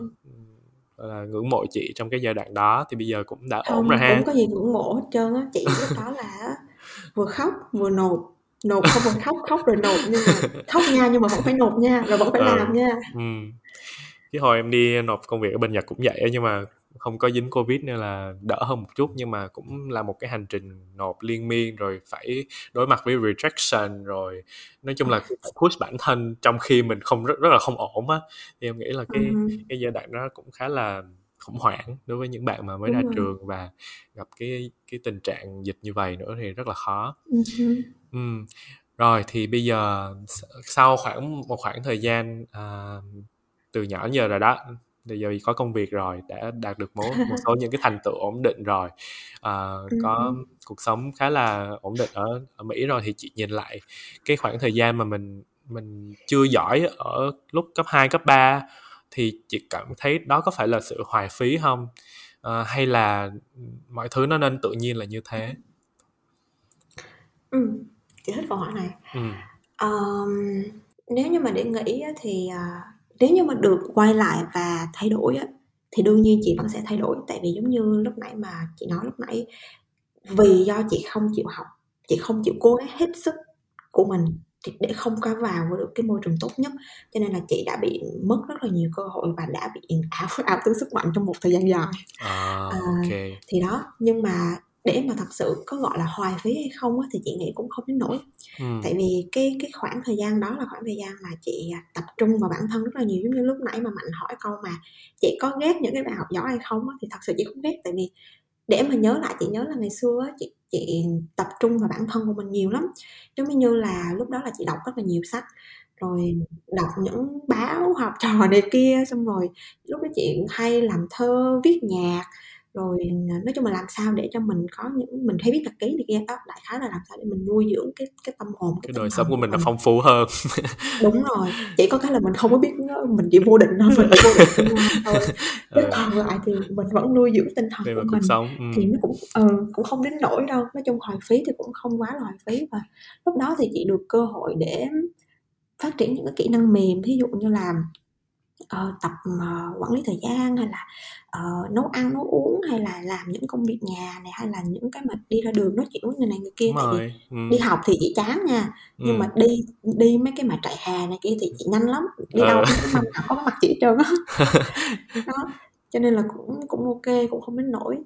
ngưỡng mộ chị trong cái giai đoạn đó. Thì bây giờ cũng đã ổn rồi ha. Không có gì ngưỡng mộ hết trơn á. Chị lúc đó là vừa khóc vừa nộp không vừa khóc rồi nộp, nhưng mà khóc nha, nhưng mà vẫn phải nộp nha, rồi vẫn phải làm nha. Cái hồi em đi nộp công việc ở bên Nhật cũng vậy, nhưng mà không có dính Covid nên là đỡ hơn một chút, nhưng mà cũng là một cái hành trình nộp liên miên, rồi phải đối mặt với rejection, rồi nói chung là push bản thân trong khi mình không rất là không ổn á. Thì em nghĩ là cái giai đoạn đó cũng khá là khủng hoảng đối với những bạn mà mới ra trường và gặp cái tình trạng dịch như vậy nữa thì rất là khó. Rồi thì bây giờ sau một khoảng thời gian từ nhỏ đến giờ rồi đó, bây giờ có công việc rồi, đã đạt được một số những cái thành tựu ổn định rồi, có cuộc sống khá là ổn định ở Mỹ rồi, thì chị nhìn lại cái khoảng thời gian mà mình chưa giỏi ở lúc cấp 2, cấp 3 thì chị cảm thấy đó có phải là sự hoài phí không? Hay là mọi thứ nó nên tự nhiên là như thế? Chị thích câu hỏi này. Nếu như mà để nghĩ thì nếu như mà được quay lại và thay đổi thì đương nhiên chị vẫn sẽ thay đổi. Tại vì giống như lúc nãy mà chị nói lúc nãy, vì do chị không chịu học, chị không chịu cố gắng hết sức của mình để không có vào được cái môi trường tốt nhất, cho nên là chị đã bị mất rất là nhiều cơ hội và đã bị ảo tướng sức mạnh trong một thời gian dài. Thì đó, nhưng mà để mà thật sự có gọi là hoài phí hay không thì chị nghĩ cũng không đến nỗi. Tại vì cái khoảng thời gian đó là khoảng thời gian mà chị tập trung vào bản thân rất là nhiều. Giống như lúc nãy mà Mạnh hỏi câu mà chị có ghét những cái bạn học giỏi hay không thì thật sự chị không ghét. Tại vì để mà nhớ lại, chị nhớ là ngày xưa chị tập trung vào bản thân của mình nhiều lắm. Giống như là lúc đó là chị đọc rất là nhiều sách, rồi đọc những báo học trò này kia, xong rồi lúc đó chị hay làm thơ, viết nhạc, rồi nói chung là làm sao để cho mình có những, mình hay biết nhật ký thì kia đó, đại khái là làm sao để mình nuôi dưỡng cái tâm hồn, cái đời sống của mình là phong phú hơn. Đúng rồi, chỉ có cái là mình không có biết, mình chỉ vô định thôi, mình chỉ vô định thôi, chứ còn lại thì mình vẫn nuôi dưỡng tinh thần của mình sống. Thì nó cũng không đến nỗi đâu. Nói chung hoài phí thì cũng không quá là hoài phí. Và lúc đó thì chị được cơ hội để phát triển những cái kỹ năng mềm, thí dụ như là tập quản lý thời gian, hay là nấu ăn nấu uống, hay là làm những công việc nhà này, hay là những cái mà đi ra đường nói chuyện với người này người kia. Tại vì đi học thì chị chán nha, nhưng mà đi mấy cái mà trại hè này kia thì chị nhanh lắm, đi đâu cũng mong nào có mặt chị hết trơn á. Đó, cho nên là cũng ok, cũng không đến nỗi.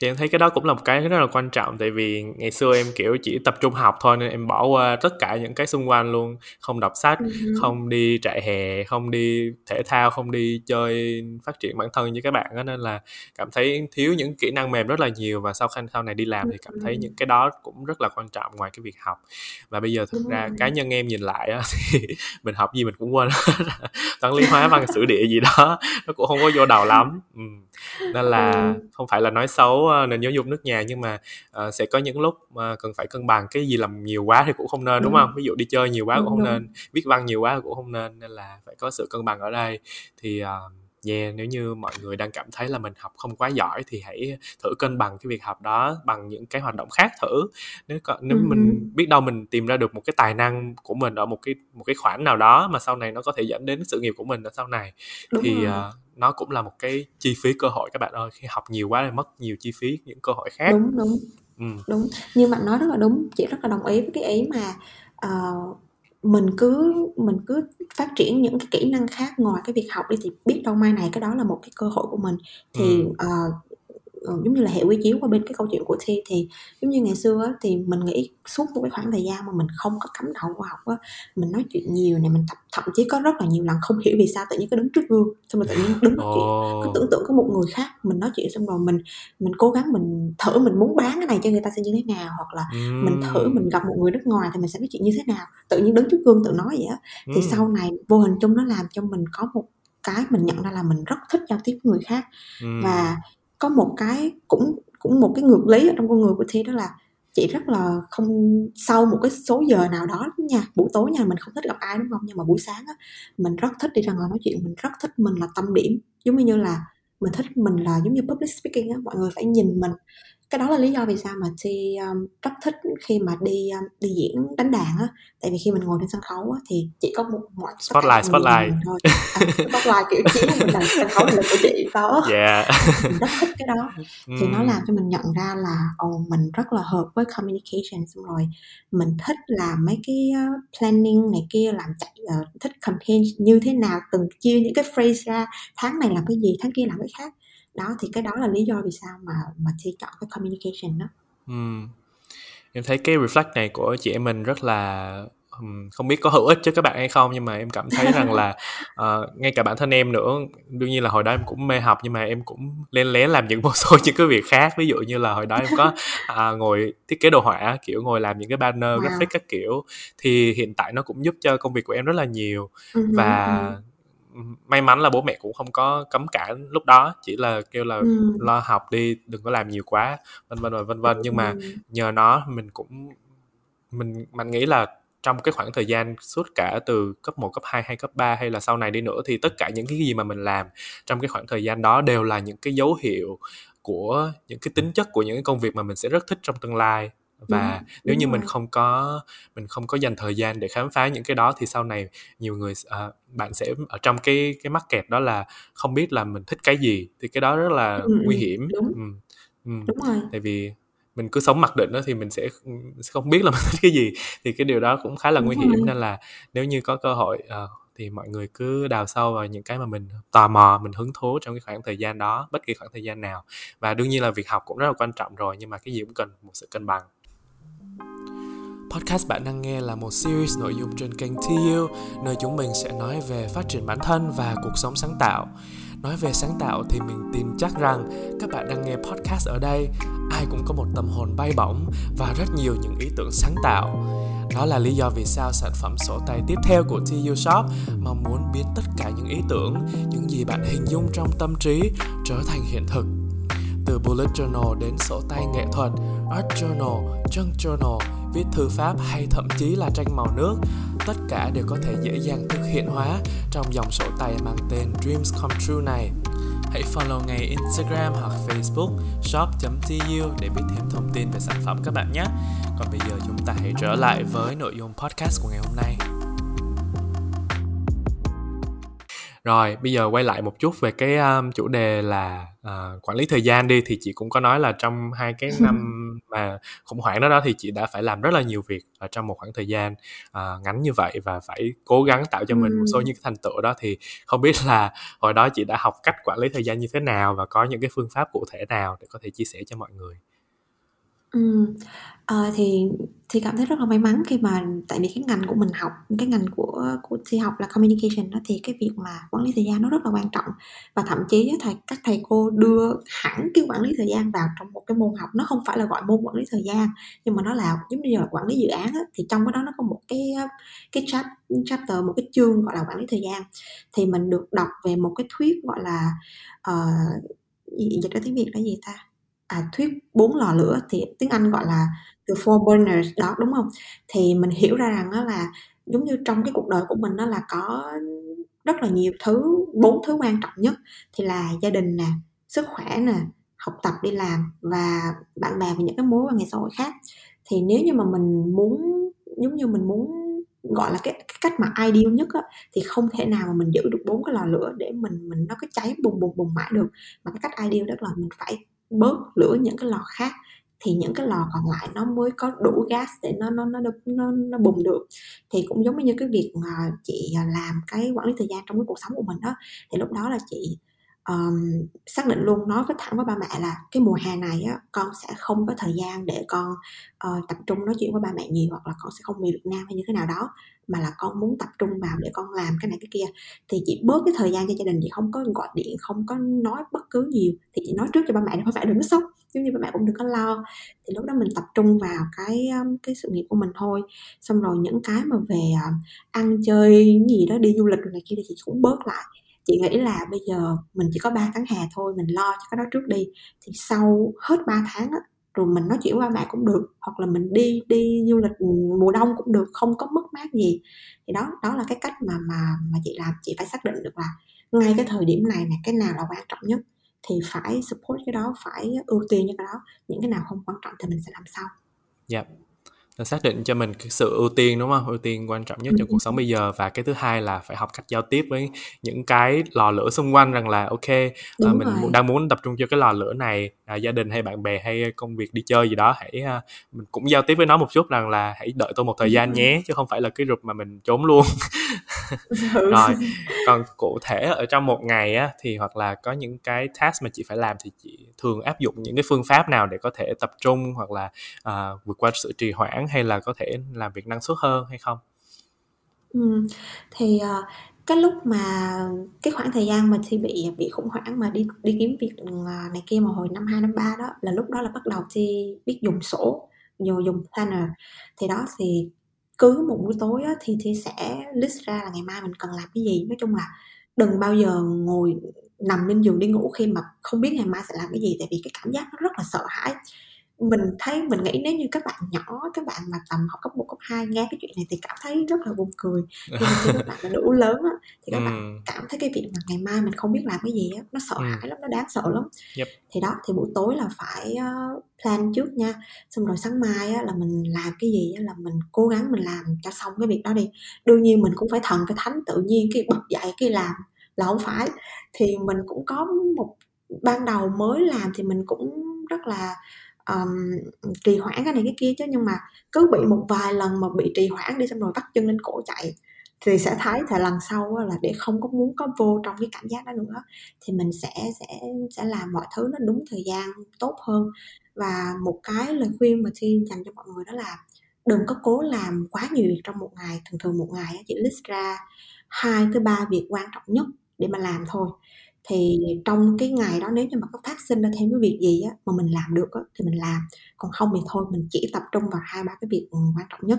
Thì em thấy cái đó cũng là một cái rất là quan trọng. Tại vì ngày xưa em kiểu chỉ tập trung học thôi, nên em bỏ qua tất cả những cái xung quanh luôn. Không đọc sách, không đi trại hè, không đi thể thao, không đi chơi phát triển bản thân như các bạn đó. Nên là cảm thấy thiếu những kỹ năng mềm rất là nhiều. Và sau này đi làm thì cảm thấy những cái đó cũng rất là quan trọng ngoài cái việc học. Và bây giờ thực ra cá nhân em nhìn lại á, thì mình học gì mình cũng quên hết. Toán lý hóa văn sử địa gì đó nó cũng không có vô đầu lắm. Nên là không phải là nói sâu xấu nền giáo dục nước nhà, nhưng mà sẽ có những lúc mà cần phải cân bằng. Cái gì làm nhiều quá thì cũng không nên, đúng không? Ví dụ đi chơi nhiều quá cũng không nên, viết văn nhiều quá cũng không nên, nên là phải có sự cân bằng ở đây. Thì nếu như mọi người đang cảm thấy là mình học không quá giỏi thì hãy thử cân bằng cái việc học đó bằng những cái hoạt động khác thử. Nếu mình biết đâu mình tìm ra được một cái tài năng của mình ở một cái khoản nào đó mà sau này nó có thể dẫn đến sự nghiệp của mình ở sau này. Nó cũng là một cái chi phí cơ hội các bạn ơi. Khi học nhiều quá thì mất nhiều chi phí những cơ hội khác. Đúng. Như bạn nói rất là đúng. Chị rất là đồng ý với cái ý mà mình cứ phát triển những cái kỹ năng khác ngoài cái việc học đi, thì biết đâu mai này cái đó là một cái cơ hội của mình. Thì giống như là hệ quy chiếu qua bên cái câu chuyện của Thi, thì giống như ngày xưa á, thì mình nghĩ suốt một cái khoảng thời gian mà mình không có cắm đầu vào học á, mình nói chuyện nhiều này, mình thậm chí có rất là nhiều lần không hiểu vì sao tự nhiên cứ đứng trước gương xong rồi tự nhiên đứng nói chuyện, cứ tưởng tượng có một người khác mình nói chuyện, xong rồi mình cố gắng mình thử mình muốn bán cái này cho người ta sẽ như thế nào, hoặc là mình thử mình gặp một người nước ngoài thì mình sẽ nói chuyện như thế nào, tự nhiên đứng trước gương tự nói vậy á. Thì sau này vô hình chung nó làm cho mình có một cái mình nhận ra là mình rất thích giao tiếp với người khác. Và có một cái cũng một cái ngược lý ở trong con người của Thi, đó là chị rất là không, sau một cái số giờ nào đó nha, buổi tối nha, mình không thích gặp ai đúng không, nhưng mà buổi sáng á mình rất thích đi ra ngoài nói chuyện, mình rất thích mình là tâm điểm, giống như là mình thích mình là giống như public speaking á, mọi người phải nhìn mình. Cái đó là lý do vì sao mà Thi rất thích khi mà đi diễn đánh đàn á, tại vì khi mình ngồi trên sân khấu á thì chỉ có một spotlight thôi, spotlight kiểu chỉ của mình là sân khấu là của chị đó. Mình rất thích cái đó, thì nó làm cho mình nhận ra là mình rất là hợp với communication, xong rồi mình thích làm mấy cái planning này kia, làm thích campaign như thế nào, từng chia những cái phrase ra, tháng này làm cái gì, tháng kia làm cái khác đó. Thì cái đó là lý do vì sao mà Thi chọn cái communication đó. Em thấy cái reflect này của chị em mình rất là không biết có hữu ích cho các bạn hay không, nhưng mà em cảm thấy rằng là ngay cả bản thân em nữa, đương nhiên là hồi đó em cũng mê học, nhưng mà em cũng lén lén làm những một số những cái việc khác. Ví dụ như là hồi đó em có ngồi thiết kế đồ họa, kiểu ngồi làm những cái banner graphic các kiểu, thì hiện tại nó cũng giúp cho công việc của em rất là nhiều. Và may mắn là bố mẹ cũng không có cấm cản lúc đó, chỉ là kêu là lo học đi, đừng có làm nhiều quá, vân vân. Nhưng mà nhờ nó mình nghĩ là trong cái khoảng thời gian suốt cả từ cấp 1, cấp 2 hay cấp 3 hay là sau này đi nữa, thì tất cả những cái gì mà mình làm trong cái khoảng thời gian đó đều là những cái dấu hiệu của những cái tính chất của những cái công việc mà mình sẽ rất thích trong tương lai. Và nếu như mình không có dành thời gian để khám phá những cái đó thì sau này nhiều người bạn sẽ ở trong cái mắc kẹt đó là không biết là mình thích cái gì, thì cái đó rất là nguy hiểm. Đúng rồi. Tại vì mình cứ sống mặc định đó thì mình sẽ không biết là mình thích cái gì, thì cái điều đó cũng khá là nguy hiểm. Nên là nếu như có cơ hội thì mọi người cứ đào sâu vào những cái mà mình tò mò, mình hứng thú trong cái khoảng thời gian đó, bất kỳ khoảng thời gian nào. Và đương nhiên là việc học cũng rất là quan trọng rồi, nhưng mà cái gì cũng cần một sự cân bằng. Podcast bạn đang nghe là một series nội dung trên kênh TU, nơi chúng mình sẽ nói về phát triển bản thân và cuộc sống sáng tạo. Nói về sáng tạo thì mình tin chắc rằng các bạn đang nghe podcast ở đây, ai cũng có một tâm hồn bay bổng và rất nhiều những ý tưởng sáng tạo. Đó là lý do vì sao sản phẩm sổ tay tiếp theo của TU Shop mong muốn biến tất cả những ý tưởng, những gì bạn hình dung trong tâm trí trở thành hiện thực. Từ bullet journal đến sổ tay nghệ thuật, art journal, junk journal, viết thư pháp hay thậm chí là tranh màu nước, tất cả đều có thể dễ dàng thực hiện hóa trong dòng sổ tay mang tên Dreams Come True này. Hãy follow ngay Instagram hoặc Facebook shop.tu để biết thêm thông tin về sản phẩm các bạn nhé. Còn bây giờ chúng ta hãy trở lại với nội dung podcast của ngày hôm nay. Rồi, bây giờ quay lại một chút về cái chủ đề là quản lý thời gian đi. Thì chị cũng có nói là trong 2 cái năm mà khủng hoảng đó thì chị đã phải làm rất là nhiều việc ở trong một khoảng thời gian ngắn như vậy, và phải cố gắng tạo cho mình một số những cái thành tựu đó. Thì không biết là hồi đó chị đã học cách quản lý thời gian như thế nào và có những cái phương pháp cụ thể nào để có thể chia sẻ cho mọi người? Thì cảm thấy rất là may mắn khi mà, tại vì cái ngành của mình học, cái ngành của Thi học là communication đó, thì cái việc mà quản lý thời gian nó rất là quan trọng, và thậm chí các thầy cô đưa hẳn cái quản lý thời gian vào trong một cái môn học. Nó không phải là gọi môn quản lý thời gian, nhưng mà nó là giống như là quản lý dự án đó, thì trong đó nó có một cái chapter, một cái chương gọi là quản lý thời gian. Thì mình được đọc về một cái thuyết gọi là dịch ra tiếng Việt là gì ta? thuyết 4 lò lửa, thì tiếng Anh gọi là the 4 burners đó, đúng không? Thì mình hiểu ra rằng đó là giống như trong cái cuộc đời của mình đó là có rất là nhiều thứ, 4 thứ quan trọng nhất thì là gia đình nè, sức khỏe nè, học tập, đi làm và bạn bè và những cái mối quan hệ xã hội khác. Thì nếu như mà mình muốn, giống như mình muốn gọi là cái cách mà ideal nhất á, thì không thể nào mà mình giữ được 4 cái lò lửa để mình nó cứ cháy bùng mãi được, mà cái cách ideal đó là mình phải bớt lửa những cái lò khác, thì những cái lò còn lại nó mới có đủ gas để nó bùng được. Thì cũng giống như cái việc chị làm cái quản lý thời gian trong cái cuộc sống của mình đó, thì lúc đó là chị xác định luôn, nói thẳng với ba mẹ là cái mùa hè này á, con sẽ không có thời gian để con tập trung nói chuyện với ba mẹ nhiều, hoặc là con sẽ không về Việt Nam hay như thế nào đó, mà là con muốn tập trung vào để con làm cái này cái kia. Thì chị bớt cái thời gian cho gia đình, chị không có gọi điện, không có nói bất cứ nhiều, thì chị nói trước cho ba mẹ để ba mẹ đừng có sốc, giống như ba mẹ cũng đừng có lo. Thì lúc đó mình tập trung vào cái sự nghiệp của mình thôi. Xong rồi những cái mà về ăn chơi gì đó, đi du lịch này kia thì chị cũng bớt lại. Chị nghĩ là bây giờ mình chỉ có 3 tháng hè thôi, mình lo cho cái đó trước đi, thì sau hết 3 tháng á, rồi mình nói chuyện với ba mẹ cũng được, hoặc là mình đi du lịch mùa đông cũng được, không có mất mát gì. Thì đó là cái cách mà chị làm. Chị phải xác định được là ngay cái thời điểm này nè, cái nào là quan trọng nhất thì phải support cái đó, phải ưu tiên cho cái đó, những cái nào không quan trọng thì mình sẽ làm sau. Dạ, là xác định cho mình cái sự ưu tiên, đúng không? Ưu tiên quan trọng nhất cho cuộc sống bây giờ. Và cái thứ hai là phải học cách giao tiếp với những cái lò lửa xung quanh, rằng là ok, mình đang muốn tập trung cho cái lò lửa này, gia đình hay bạn bè hay công việc, đi chơi gì đó, hãy mình cũng giao tiếp với nó một chút, rằng là hãy đợi tôi một thời gian nhé, chứ không phải là cái rụp mà mình trốn luôn. Rồi, còn cụ thể ở trong một ngày á, thì hoặc là có những cái task mà chị phải làm, thì chị thường áp dụng những cái phương pháp nào để có thể tập trung, hoặc là vượt qua sự trì hoãn, hay là có thể làm việc năng suất hơn hay không? Thì cái lúc mà cái khoảng thời gian mà Thi bị khủng hoảng mà đi kiếm việc này kia, mà hồi năm 2, năm 3 đó, là lúc đó là bắt đầu Thi biết dùng sổ, dùng planner. Thì đó, thì cứ một buổi tối á, thì Thi sẽ list ra là ngày mai mình cần làm cái gì. Nói chung là đừng bao giờ nằm lên giường đi ngủ khi mà không biết ngày mai sẽ làm cái gì, tại vì cái cảm giác nó rất là sợ hãi. Mình nghĩ nếu như các bạn nhỏ, các bạn mà tầm học cấp 1, cấp 2 nghe cái chuyện này thì cảm thấy rất là buồn cười, nhưng mà khi các bạn đã đủ lớn á, thì các bạn cảm thấy cái việc mà ngày mai mình không biết làm cái gì á, nó sợ hãi lắm, nó đáng sợ lắm. Thì đó, thì buổi tối là phải plan trước nha, xong rồi sáng mai á, là mình làm cái gì á, là mình cố gắng mình làm cho xong cái việc đó đi. Đương nhiên mình cũng phải thần phải thánh, tự nhiên cái bật dậy cái làm là không phải. Thì mình cũng có một ban đầu mới làm thì mình cũng rất là trì hoãn cái này cái kia chứ, nhưng mà cứ bị một vài lần mà bị trì hoãn đi, xong rồi vắt chân lên cổ chạy, thì sẽ thấy là lần sau là để không có muốn có vô trong cái cảm giác đó nữa, thì mình sẽ làm mọi thứ nó đúng thời gian tốt hơn. Và một cái lời khuyên mà Thi dành cho mọi người đó là đừng có cố làm quá nhiều việc trong một ngày. Thường một ngày chỉ list ra 2-3 việc quan trọng nhất để mà làm thôi. Thì trong cái ngày đó nếu như mà có phát sinh ra thêm cái việc gì á, mà mình làm được á, thì mình làm, còn không thì thôi mình chỉ tập trung vào 2-3 cái việc quan trọng nhất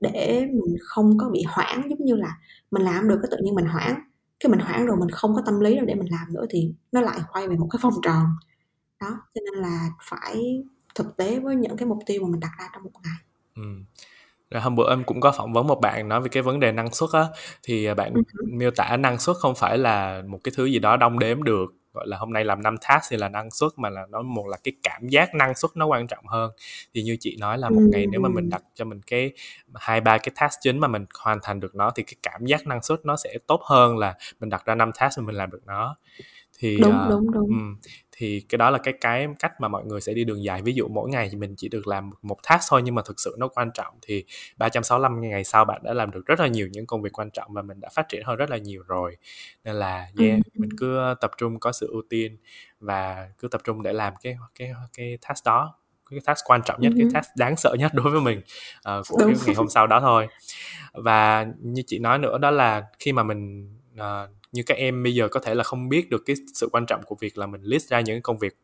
để mình không có bị hoãn. Giống như là mình làm được cái tự nhiên mình hoãn, cái mình hoãn rồi mình không có tâm lý đâu để mình làm nữa, thì nó lại quay về một cái vòng tròn đó. Cho nên là phải thực tế với những cái mục tiêu mà mình đặt ra trong một ngày. Rồi hôm bữa em cũng có phỏng vấn một bạn nói về cái vấn đề năng suất á, thì bạn miêu tả năng suất không phải là một cái thứ gì đó đong đếm được, gọi là hôm nay làm 5 task thì là năng suất, mà là nó một là cái cảm giác năng suất nó quan trọng hơn. Thì như chị nói là một ngày nếu mà mình đặt cho mình cái 2-3 cái task chính mà mình hoàn thành được nó, thì cái cảm giác năng suất nó sẽ tốt hơn là mình đặt ra 5 task mà mình làm được nó. Thì đúng. Thì cái đó là cái cách mà mọi người sẽ đi đường dài. Ví dụ mỗi ngày thì mình chỉ được làm một task thôi, nhưng mà thực sự nó quan trọng, thì 365 ngày sau bạn đã làm được rất là nhiều những công việc quan trọng, và mình đã phát triển hơn rất là nhiều rồi. Nên là mình cứ tập trung, có sự ưu tiên và cứ tập trung để làm cái task đó, cái task quan trọng nhất, cái task đáng sợ nhất đối với mình của cái ngày hôm sau đó thôi. Và như chị nói nữa đó là khi mà mình như các em bây giờ có thể là không biết được cái sự quan trọng của việc là mình list ra những công việc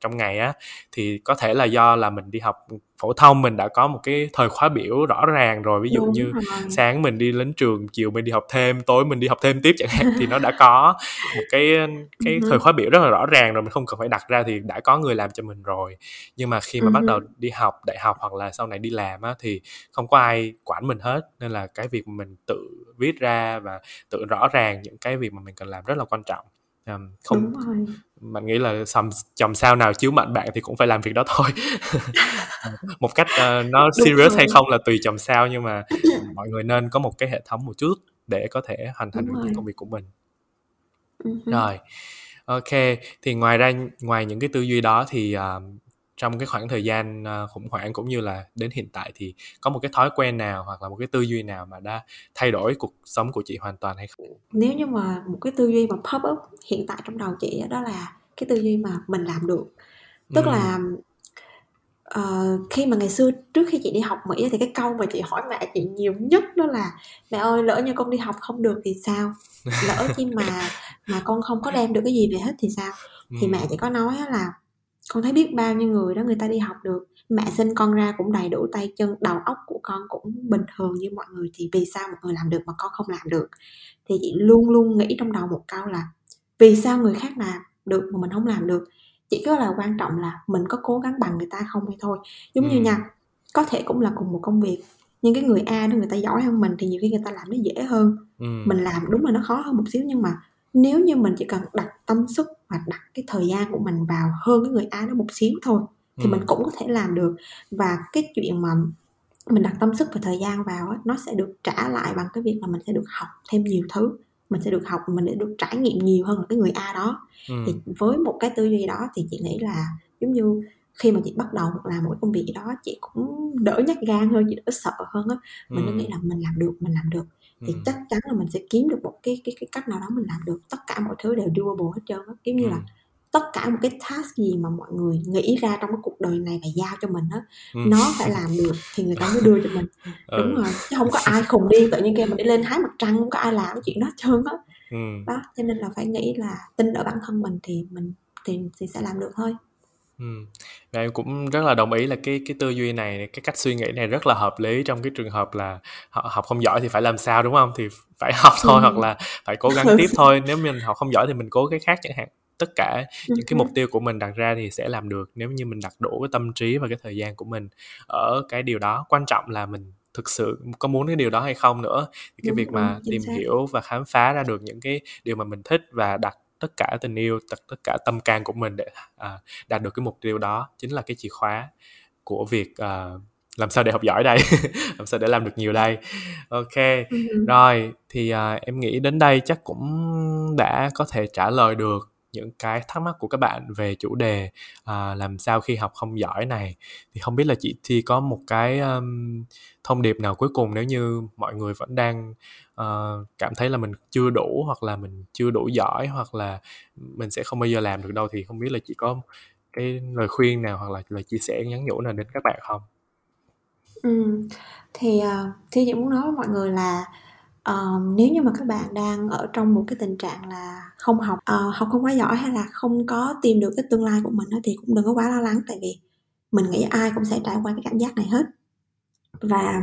trong ngày á, thì có thể là do là mình đi học phổ thông mình đã có một cái thời khóa biểu rõ ràng rồi, ví dụ đúng như rồi, sáng mình đi đến trường, chiều mình đi học thêm, tối mình đi học thêm tiếp chẳng hạn, thì nó đã có một cái thời khóa biểu rất là rõ ràng rồi, mình không cần phải đặt ra thì đã có người làm cho mình rồi. Nhưng mà khi mà bắt đầu đi học đại học hoặc là sau này đi làm á, thì không có ai quản mình hết, nên là cái việc mình tự viết ra và tự rõ ràng những cái việc mà mình cần làm rất là quan trọng. Không, mình nghĩ là chòm sao nào chiếu mệnh bạn thì cũng phải làm việc đó thôi. Một cách nó serious hay không là tùy chòm sao, nhưng mà mọi người nên có một cái hệ thống một chút để có thể hoàn thành được công việc của mình. Rồi, ok, thì ngoài những cái tư duy đó thì trong cái khoảng thời gian khủng hoảng cũng như là đến hiện tại thì có một cái thói quen nào hoặc là một cái tư duy nào mà đã thay đổi cuộc sống của chị hoàn toàn hay không? Nếu như mà một cái tư duy mà pop up hiện tại trong đầu chị đó là cái tư duy mà mình làm được. Tức là khi mà ngày xưa trước khi chị đi học Mỹ thì cái câu mà chị hỏi mẹ chị nhiều nhất đó là: mẹ ơi, lỡ như con đi học không được thì sao? Lỡ khi mà con không có đem được cái gì về hết thì sao? Thì mẹ chị có nói là con thấy biết bao nhiêu người đó người ta đi học được, mẹ sinh con ra cũng đầy đủ tay chân, đầu óc của con cũng bình thường như mọi người, thì vì sao mọi người làm được mà con không làm được? Thì chị luôn luôn nghĩ trong đầu một câu là vì sao người khác làm được mà mình không làm được. Chỉ có là quan trọng là mình có cố gắng bằng người ta không hay thôi. Giống như nha, có thể cũng là cùng một công việc, nhưng cái người A đó người ta giỏi hơn mình thì nhiều khi người ta làm nó dễ hơn. Mình làm đúng là nó khó hơn một xíu, nhưng mà nếu như mình chỉ cần đặt tâm sức và đặt cái thời gian của mình vào hơn cái người A nó một xíu thôi thì mình cũng có thể làm được. Và cái chuyện mà mình đặt tâm sức và thời gian vào á, nó sẽ được trả lại bằng cái việc là mình sẽ được học thêm nhiều thứ, mình sẽ được học, mình sẽ được trải nghiệm nhiều hơn là cái người A đó. Thì với một cái tư duy đó thì chị nghĩ là giống như khi mà chị bắt đầu làm một công việc đó, chị cũng đỡ nhát gan hơn, chị đỡ sợ hơn á. Mình nghĩ là mình làm được, mình làm được thì chắc chắn là mình sẽ kiếm được một cái cách nào đó mình làm được. Tất cả mọi thứ đều doable hết trơn á, giống như là tất cả một cái task gì mà mọi người nghĩ ra trong cái cuộc đời này và giao cho mình á, nó phải làm được thì người ta mới đưa cho mình. Đúng rồi, chứ không có ai khùng điên tự nhiên kêu mình đi lên hái mặt trăng, không có ai làm cái chuyện đó hết trơn á. Đó, cho nên là phải nghĩ là tin ở bản thân mình thì mình sẽ làm được thôi. Em cũng rất là đồng ý là cái tư duy này, cái cách suy nghĩ này rất là hợp lý trong cái trường hợp là học không giỏi thì phải làm sao, đúng không? Thì phải học thôi, hoặc là phải cố gắng tiếp thôi. Nếu mình học không giỏi thì mình cố cái khác chẳng hạn. Tất cả những cái mục tiêu của mình đặt ra thì sẽ làm được nếu như mình đặt đủ cái tâm trí và cái thời gian của mình ở cái điều đó. Quan trọng là mình thực sự có muốn cái điều đó hay không nữa. Thì cái việc mà tìm hiểu và khám phá ra được những cái điều mà mình thích và đặt tất cả tình yêu, tất cả tâm can của mình để đạt được cái mục tiêu đó chính là cái chìa khóa của việc làm sao để học giỏi đây, làm sao để làm được nhiều đây. Ok, rồi thì em nghĩ đến đây chắc cũng đã có thể trả lời được những cái thắc mắc của các bạn về chủ đề làm sao khi học không giỏi này. Thì không biết là chị Thi có một cái thông điệp nào cuối cùng nếu như mọi người vẫn đang cảm thấy là mình chưa đủ, hoặc là mình chưa đủ giỏi, hoặc là mình sẽ không bao giờ làm được đâu, thì không biết là chị có cái lời khuyên nào hoặc là lời chia sẻ nhắn nhủ nào đến các bạn không? Thì Thi chỉ muốn nói với mọi người là nếu như mà các bạn đang ở trong một cái tình trạng là không học, học không quá giỏi hay là không có tìm được cái tương lai của mình đó, thì cũng đừng có quá lo lắng, tại vì mình nghĩ ai cũng sẽ trải qua cái cảm giác này hết. Và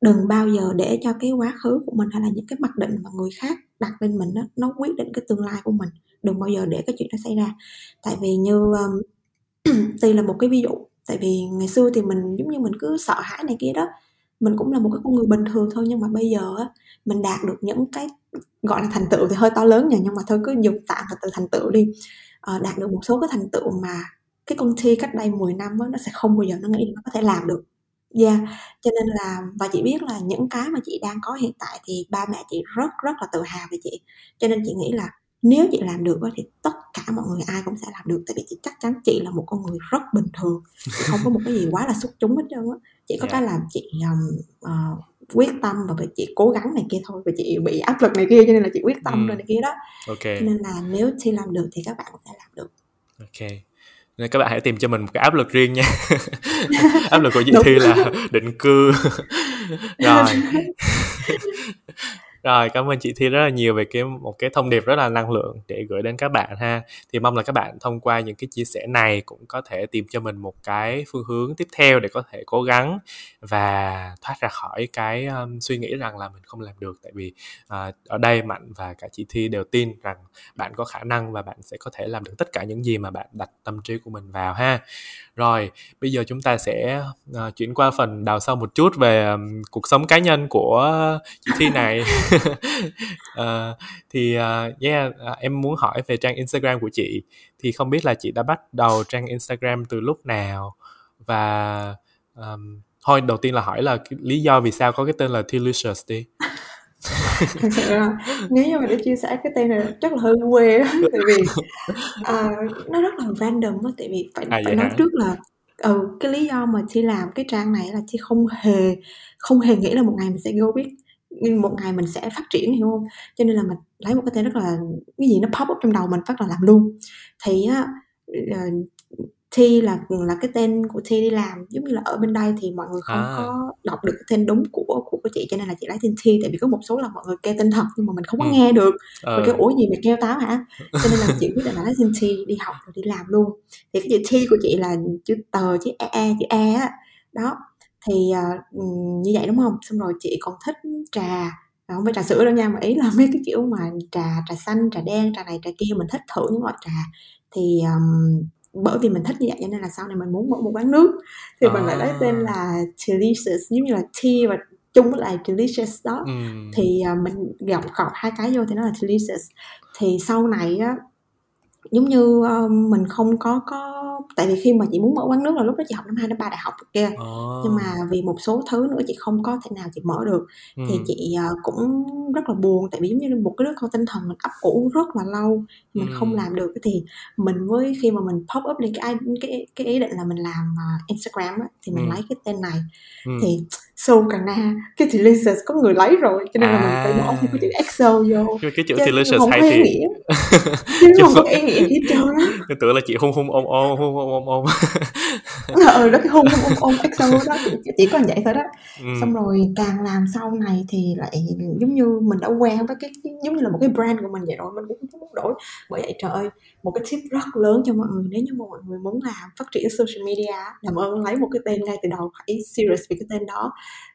đừng bao giờ để cho cái quá khứ của mình hay là những cái mặc định mà người khác đặt lên mình đó, nó quyết định cái tương lai của mình. Đừng bao giờ để cái chuyện đó xảy ra. Tại vì như Tuy là một cái ví dụ, tại vì ngày xưa thì mình giống như mình cứ sợ hãi này kia đó, mình cũng là một cái con người bình thường thôi, nhưng mà bây giờ á, mình đạt được những cái gọi là thành tựu thì hơi to lớn nha, nhưng mà thôi cứ dùng tạm là từ thành tựu đi. Đạt được một số cái thành tựu mà cái công ty cách đây 10 năm á, nó sẽ không bao giờ nó nghĩ nó có thể làm được. Cho nên là, và chị biết là những cái mà chị đang có hiện tại thì ba mẹ chị rất rất là tự hào về chị. Cho nên chị nghĩ là nếu chị làm được thì tất cả mọi người ai cũng sẽ làm được. Tại vì chị chắc chắn chị là một con người rất bình thường, chị không có một cái gì quá là xuất chúng hết trơn á. Chị có cái làm chị quyết tâm và chị cố gắng này kia thôi, và chị bị áp lực này kia cho nên là chị quyết tâm rồi này kia đó. Cho nên là nếu chị làm được thì các bạn cũng sẽ làm được. Nên các bạn hãy tìm cho mình một cái áp lực riêng nha. Áp lực của chị Thi là định cư. Rồi Rồi, cảm ơn chị Thi rất là nhiều về một cái thông điệp rất là năng lượng để gửi đến các bạn ha. Thì mong là các bạn thông qua những cái chia sẻ này cũng có thể tìm cho mình một cái phương hướng tiếp theo để có thể cố gắng và thoát ra khỏi cái suy nghĩ rằng là mình không làm được. Tại vì ở đây Mạnh và cả chị Thi đều tin rằng bạn có khả năng và bạn sẽ có thể làm được tất cả những gì mà bạn đặt tâm trí của mình vào ha. Rồi, bây giờ chúng ta sẽ chuyển qua phần đào sâu một chút về cuộc sống cá nhân của chị Thi này. Em muốn hỏi về trang Instagram của chị. Thì không biết là chị đã bắt đầu trang Instagram từ lúc nào? Và thôi đầu tiên là hỏi là lý do vì sao có cái tên là Tealicious đi. Nếu như mình đã chia sẻ cái tên này chắc là hơi quê đó. Tại vì nó rất là random đó. Tại vì phải nói trước là cái lý do mà chị làm cái trang này là chị không hề nghĩ là một ngày mình sẽ go big, nhưng một ngày mình sẽ phát triển, hiểu không? Cho nên là mình lấy một cái tên rất là cái gì nó pop up trong đầu mình phát là làm luôn. Thì Thi là cái tên của Thi đi làm, giống như là ở bên đây thì mọi người không có đọc được cái tên đúng của chị, cho nên là chị lấy tên Thi. Tại vì có một số là mọi người kêu tên thật nhưng mà mình không có nghe được, mình kêu ủa gì mày kêu táo hả, cho nên là chị quyết định là lấy tên Thi đi học rồi đi làm luôn. Thì cái chữ Thi của chị là chữ tờ, chữ e, chữ e á đó. Thì như vậy đúng không? Xong rồi chị còn thích trà, không phải trà sữa đâu nha, mà ý là mấy cái kiểu mà trà xanh, trà đen, trà này trà kia, mình thích thử những loại trà. Thì bởi vì mình thích như vậy cho nên là sau này mình muốn mở một quán nước thì mình lại lấy tên là Tealicious, giống như là tea và chung với lại Tealicious đó. Thì mình gọt hai cái vô thì nó là Tealicious. Thì sau này á, giống như mình không có tại vì khi mà chị muốn mở quán nước là lúc đó chị học năm 2 năm 3 đại học kia, nhưng mà vì một số thứ nữa chị không có thể nào chị mở được. Thì chị cũng rất là buồn, tại vì giống như một cái đứa con tinh thần mình ấp ủ rất là lâu mình không làm được. Thì mình với khi mà mình pop up lên cái ý định là mình làm Instagram á, thì mình lấy cái tên này. Thì cái Tealicious có người lấy rồi cho nên là mình phải bỏ thêm cái chữ XO vô. Cái chữ Tealicious hay thì chứ không có ý nghĩa gì hết trơn á. Tưởng là chị hung ôm đó, cái hung XO đó chỉ có vậy thôi đó. Xong rồi càng làm sau này thì lại giống như mình đã quen với cái giống như là một cái brand của mình vậy rồi, mình cũng không muốn đổi. Bởi vậy trời ơi, một cái tip rất lớn cho mọi người, nếu như mọi người muốn làm phát triển social media, làm ơn lấy một cái tên ngay từ đầu, hãy serious về cái tên đó.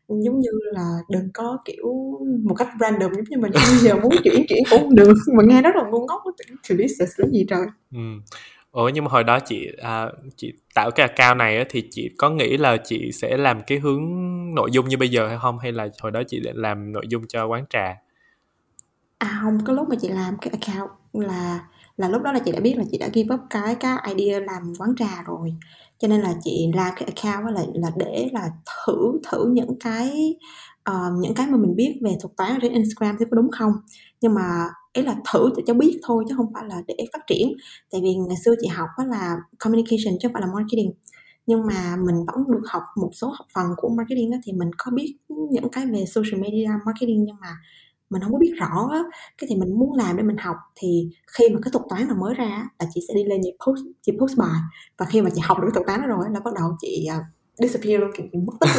Giống như là đừng có kiểu một cách random giống như mình bây giờ muốn chuyển cũng không được, mà nghe rất là ngu ngốc Tealicious là gì trời. Ủa nhưng mà hồi đó chị tạo cái account này á, thì chị có nghĩ là chị sẽ làm cái hướng nội dung như bây giờ hay không, hay là hồi đó chị định làm nội dung cho quán trà? Không, cái lúc mà chị làm cái account là lúc đó là chị đã biết là chị đã give up cái idea làm quán trà rồi, cho nên là chị làm cái account là để là thử những cái mà mình biết về thuật toán trên Instagram thì có đúng không, nhưng mà ý là thử để cho biết thôi chứ không phải là để phát triển. Tại vì ngày xưa chị học là communication chứ không phải là marketing, nhưng mà mình vẫn được học một số học phần của marketing đó, thì mình có biết những cái về social media marketing nhưng mà mình không có biết rõ á. Cái thì mình muốn làm để mình học, thì khi mà cái thuật toán là mới ra là chị sẽ đi lên chị post bài, và khi mà chị học được cái thuật toán đó rồi là bắt đầu chị disappear luôn, chị mất tích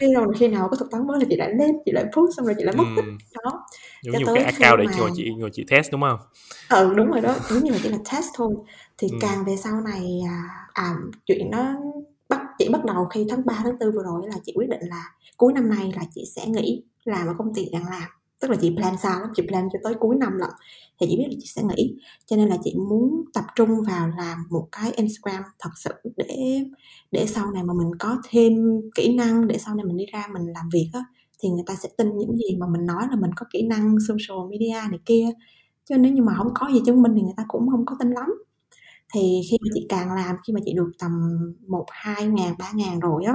luôn. Khi nào có thuật toán mới là chị lại lên, chị lại post, xong rồi chị lại mất tích đó. Giống như cái account để ngồi chị test đúng không? Đúng rồi đó, giống như là chỉ là test thôi. Thì càng về sau này chuyện đó bắt đầu khi tháng 3, tháng 4 vừa rồi là chị quyết định là cuối năm nay là chị sẽ nghỉ làm ở công ty đang làm. Tức là chị plan xa lắm, chị plan cho tới cuối năm lận thì chị biết là chị sẽ nghỉ, cho nên là chị muốn tập trung vào làm một cái Instagram thật sự để sau này mà mình có thêm kỹ năng, để sau này mình đi ra mình làm việc á thì người ta sẽ tin những gì mà mình nói là mình có kỹ năng social media này kia, cho nên nhưng mà không có gì chứng minh thì người ta cũng không có tin lắm. Thì khi mà chị càng làm, khi mà chị được tầm 1-2 ngàn 3 ngàn rồi á,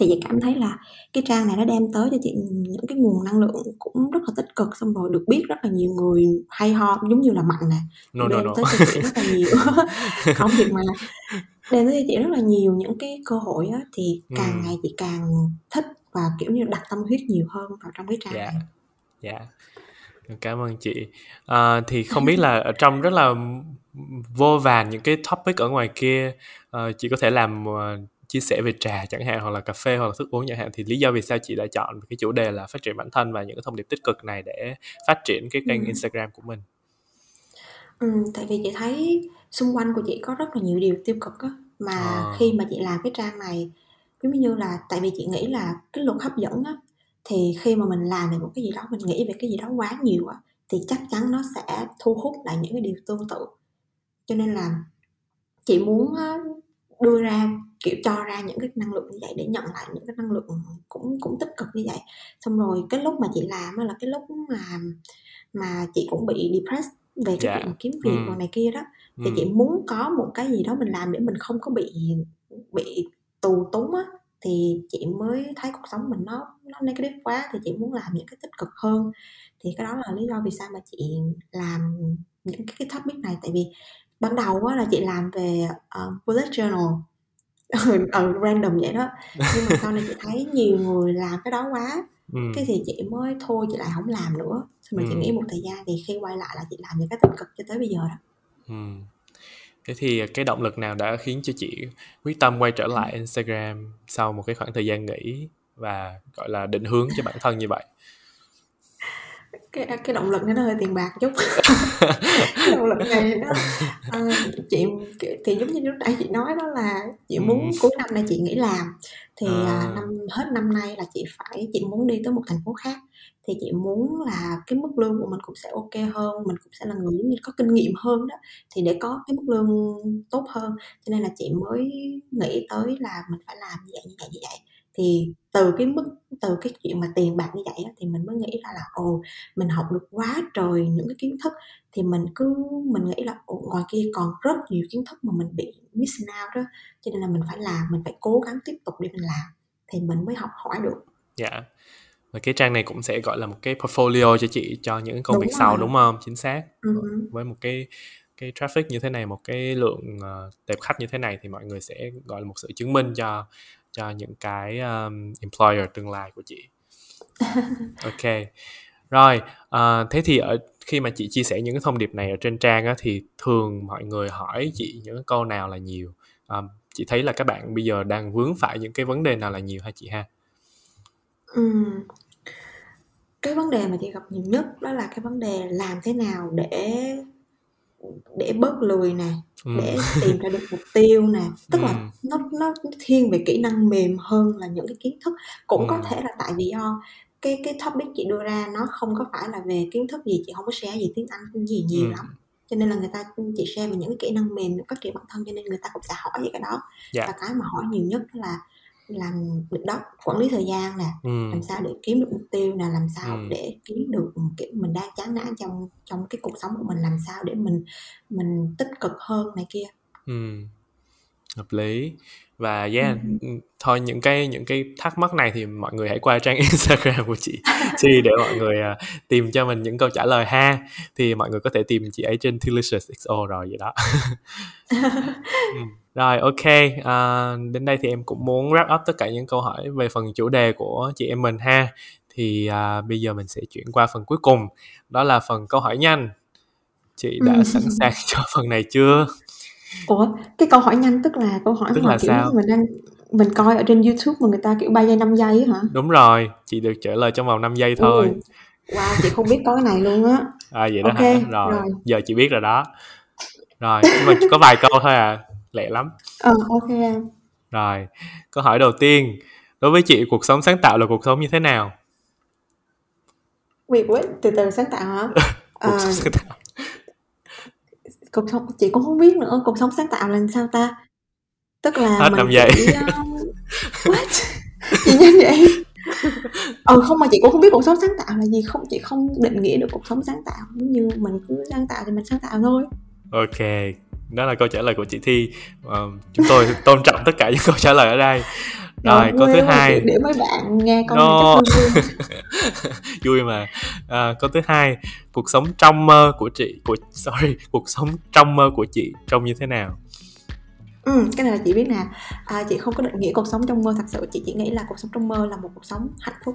thì chị cảm thấy là cái trang này nó đem tới cho chị những cái nguồn năng lượng cũng rất là tích cực, xong rồi được biết rất là nhiều người hay ho, giống như là Mạnh nè, đem tới cho chị rất là nhiều không thiệt mà đem tới cho chị rất là nhiều những cái cơ hội á, thì càng ngày chị càng thích và kiểu như đặt tâm huyết nhiều hơn vào trong cái trang này. Cảm ơn chị. Thì không biết là ở trong rất là vô vàn những cái topic ở ngoài kia, chị có thể làm chia sẻ về trà chẳng hạn, hoặc là cà phê, hoặc là thức uống chẳng hạn, thì lý do vì sao chị đã chọn cái chủ đề là phát triển bản thân và những cái thông điệp tích cực này để phát triển cái kênh Instagram của mình? Tại vì chị thấy xung quanh của chị có rất là nhiều điều tiêu cực á, mà khi mà chị làm cái trang này, giống như là tại vì chị nghĩ là cái luật hấp dẫn á, thì khi mà mình làm về một cái gì đó, mình nghĩ về cái gì đó quá nhiều á, thì chắc chắn nó sẽ thu hút lại những cái điều tương tự. Cho nên là chị muốn đưa ra, kiểu cho ra những cái năng lượng như vậy để nhận lại những cái năng lượng cũng tích cực như vậy. Xong rồi cái lúc mà chị làm là cái lúc mà chị cũng bị depressed về cái chuyện kiếm việc rồi này kia đó, thì chị muốn có một cái gì đó mình làm để mình không có bị tù túng á, thì chị mới thấy cuộc sống mình nó negative quá, thì chị muốn làm những cái tích cực hơn. Thì cái đó là lý do vì sao mà chị làm những cái topic này. Tại vì ban đầu á là chị làm về bullet journal random vậy đó, nhưng mà sau này chị thấy nhiều người làm cái đó quá, cái thì chị mới thôi chị lại không làm nữa. Xong rồi chị nghĩ một thời gian thì khi quay lại là chị làm những cái tích cực cho tới bây giờ đó. Thế thì cái động lực nào đã khiến cho chị quyết tâm quay trở lại Instagram sau một cái khoảng thời gian nghỉ và gọi là định hướng cho bản thân như vậy? Cái động lực nó hơi tiền bạc chút. Cái động lực này đó, chị thì giống như lúc nãy chị nói đó là chị muốn cuối năm nay chị nghỉ làm, thì hết năm nay là chị muốn đi tới một thành phố khác, thì chị muốn là cái mức lương của mình cũng sẽ ok hơn, mình cũng sẽ là người giống như có kinh nghiệm hơn đó, thì để có cái mức lương tốt hơn, cho nên là chị mới nghĩ tới là mình phải làm như vậy. Thì từ cái chuyện mà tiền bạc như vậy á, thì mình mới nghĩ ra là mình học được quá trời những cái kiến thức, thì mình nghĩ là ngoài kia còn rất nhiều kiến thức mà mình bị missing out đó, cho nên là mình phải cố gắng tiếp tục để mình làm thì mình mới học hỏi được. Dạ. Và cái trang này cũng sẽ gọi là một cái portfolio cho chị, cho những công việc sau, đúng không? Chính xác. Với một cái traffic như thế này, một cái lượng tệp khách như thế này, thì mọi người sẽ gọi là một sự chứng minh cho những cái employer tương lai của chị. Ok. Rồi, thế thì khi mà chị chia sẻ những cái thông điệp này ở trên trang á, thì thường mọi người hỏi chị những câu nào là nhiều? Chị thấy là các bạn bây giờ đang vướng phải những cái vấn đề nào là nhiều hả chị ha? Cái vấn đề mà chị gặp nhiều nhất đó là cái vấn đề làm thế nào để bớt lười nè, để tìm ra được mục tiêu nè, tức là nó thiên về kỹ năng mềm hơn là những cái kiến thức. Cũng có thể là tại vì do cái topic chị đưa ra nó không có phải là về kiến thức gì, chị không có share gì tiếng Anh gì nhiều lắm, cho nên là người ta chị share về những cái kỹ năng mềm, phát triển bản thân, cho nên người ta cũng sẽ hỏi về cái đó. Và cái mà hỏi nhiều nhất đó là làm được đó, quản lý thời gian nè, làm sao để kiếm được mục tiêu nè, làm sao để kiếm được kiểu mình đang chán nản trong cái cuộc sống của mình, làm sao để mình tích cực hơn này kia. Hợp lý. Và thôi những cái thắc mắc này thì mọi người hãy qua trang Instagram của chị để mọi người tìm cho mình những câu trả lời ha. Thì mọi người có thể tìm chị ấy trên TealiciousXO rồi vậy đó. Rồi, ok. Đến đây thì em cũng muốn wrap up tất cả những câu hỏi về phần chủ đề của chị em mình ha. Thì bây giờ mình sẽ chuyển qua phần cuối cùng, đó là phần câu hỏi nhanh. Chị đã sẵn sàng cho phần này chưa? Ủa, cái câu hỏi nhanh tức là câu hỏi mà kiểu sao? Mình coi ở trên YouTube mà người ta kiểu 3 giây, 5 giây hả? Đúng rồi, chị được trả lời trong vòng 5 giây thôi. Wow, chị không biết có cái này luôn á. À vậy đó okay, hả? Rồi, giờ chị biết rồi đó. Rồi, nhưng mà có vài câu thôi à, lẹ lắm. Ok. Rồi, câu hỏi đầu tiên, đối với chị cuộc sống sáng tạo là cuộc sống như thế nào? Wait, từ sáng tạo hả? Cuộc sống sáng tạo. Cuộc sống, chị cũng không biết nữa, cuộc sống sáng tạo là sao ta? Tức là hết mình chỉ... What? Chị như vậy? Không, mà chị cũng không biết cuộc sống sáng tạo là gì, chị không định nghĩa được cuộc sống sáng tạo, như mình cứ sáng tạo thì mình sáng tạo thôi. Ok, đó là câu trả lời của chị Thi. Chúng tôi tôn trọng tất cả những câu trả lời ở đây. Rồi, câu thứ hai. Để mấy bạn nghe câu này chắc vui mà. Câu thứ hai, cuộc sống trong mơ của chị trông như thế nào? Cái này là chị biết nè. Chị không có định nghĩa cuộc sống trong mơ thật sự. Chị chỉ nghĩ là cuộc sống trong mơ là một cuộc sống hạnh phúc.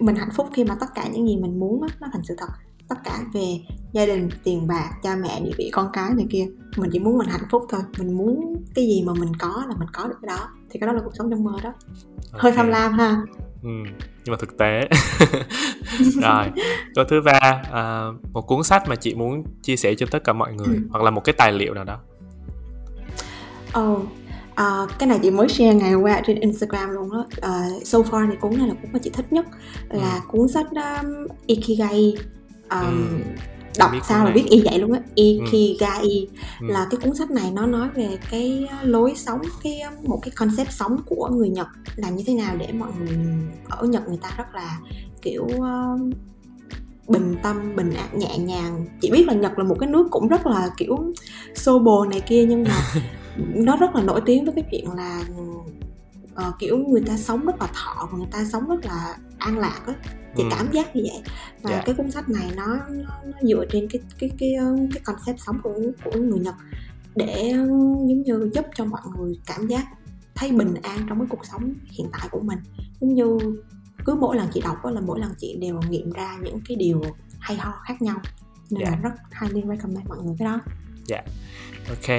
Mình hạnh phúc khi mà tất cả những gì mình muốn đó, nó thành sự thật. Tất cả về gia đình, tiền bạc, cha mẹ, địa vị, con cái này kia, mình chỉ muốn mình hạnh phúc thôi. Mình muốn cái gì mà mình có là mình có được cái đó. thì cái đó là cuộc sống trong mơ đó. Okay. Hơi tham lam ha. Ừ, nhưng mà thực tế. Rồi, câu thứ ba, một cuốn sách mà chị muốn chia sẻ cho tất cả mọi người, hoặc là một cái tài liệu nào đó. Cái này chị mới share ngày qua trên Instagram luôn đó. So far thì cuốn này là cuốn mà chị thích nhất, là cuốn sách Ikigai. Đọc sao là biết y vậy luôn á, Ikigai. Là cái cuốn sách này nó nói về cái lối sống, cái một cái concept sống của người Nhật, làm như thế nào để mọi người ở Nhật người ta rất là kiểu bình tâm, bình an, nhẹ nhàng. Chị biết là Nhật là một cái nước cũng rất là kiểu xô bồ này kia, nhưng mà nó rất là nổi tiếng với cái chuyện là kiểu người ta sống rất là thọ và người ta sống rất là an lạc á. Chị cảm giác như vậy. Và cái cuốn sách này nó dựa trên cái concept sống của người Nhật, để giống như giúp cho mọi người cảm giác thấy bình an trong cái cuộc sống hiện tại của mình. Giống như cứ mỗi lần chị đọc là mỗi lần chị đều nghiệm ra những cái điều hay ho khác nhau, nên là rất highly recommend mọi người cái đó. Dạ, ok.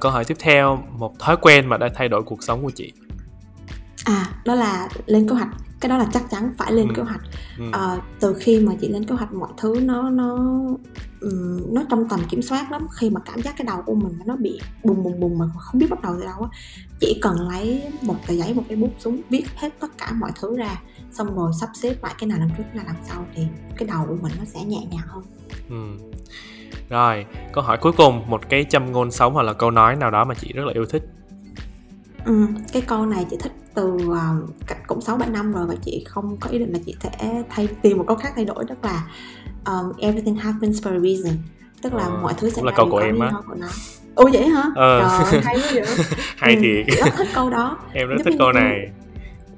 Câu hỏi tiếp theo, một thói quen mà đã thay đổi cuộc sống của chị. Đó là lên kế hoạch. Cái đó là chắc chắn phải lên kế hoạch. Từ khi mà chị lên kế hoạch, mọi thứ nó trong tầm kiểm soát lắm. Khi mà cảm giác cái đầu của mình nó bị bùng mà không biết bắt đầu từ đâu á, chỉ cần lấy một tờ giấy, một cái bút xuống, viết hết tất cả mọi thứ ra, xong rồi sắp xếp lại cái nào làm trước, cái nào làm sau, thì cái đầu của mình nó sẽ nhẹ nhàng hơn. Rồi, câu hỏi cuối cùng, một cái châm ngôn sống hoặc là câu nói nào đó mà chị rất là yêu thích. Cái câu này chị thích từ cách cũng 6-7 năm rồi, và chị không có ý định là chị sẽ tìm một câu khác thay đổi. Tức là everything happens for a reason. Tức là mọi thứ xảy ra vì có lý do của nó. Ủa vậy hả? Trời, hay quá vậy. Hay thiệt. Chị rất thích câu đó. Em rất thích câu này.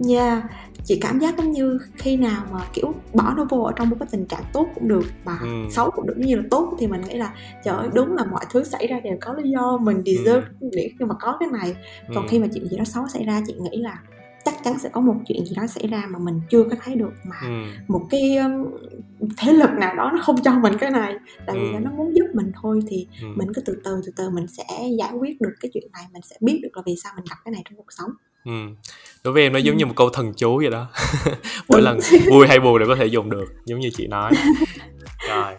Yeah, chị cảm giác giống như khi nào mà kiểu bỏ nó vô ở trong một cái tình trạng tốt cũng được, mà xấu cũng được, như là tốt thì mình nghĩ là trời ơi, đúng là mọi thứ xảy ra đều có lý do, mình deserve để mà có cái này. Còn khi mà chuyện gì đó xấu xảy ra, chị nghĩ là chắc chắn sẽ có một chuyện gì đó xảy ra mà mình chưa có thấy được, mà một cái thế lực nào đó nó không cho mình cái này, tại vì nó muốn giúp mình thôi, thì mình cứ từ từ mình sẽ giải quyết được cái chuyện này, mình sẽ biết được là vì sao mình gặp cái này trong cuộc sống. Đối với em nó giống như một câu thần chú vậy đó. Mỗi lần vui hay buồn đều có thể dùng được, giống như chị nói. Rồi,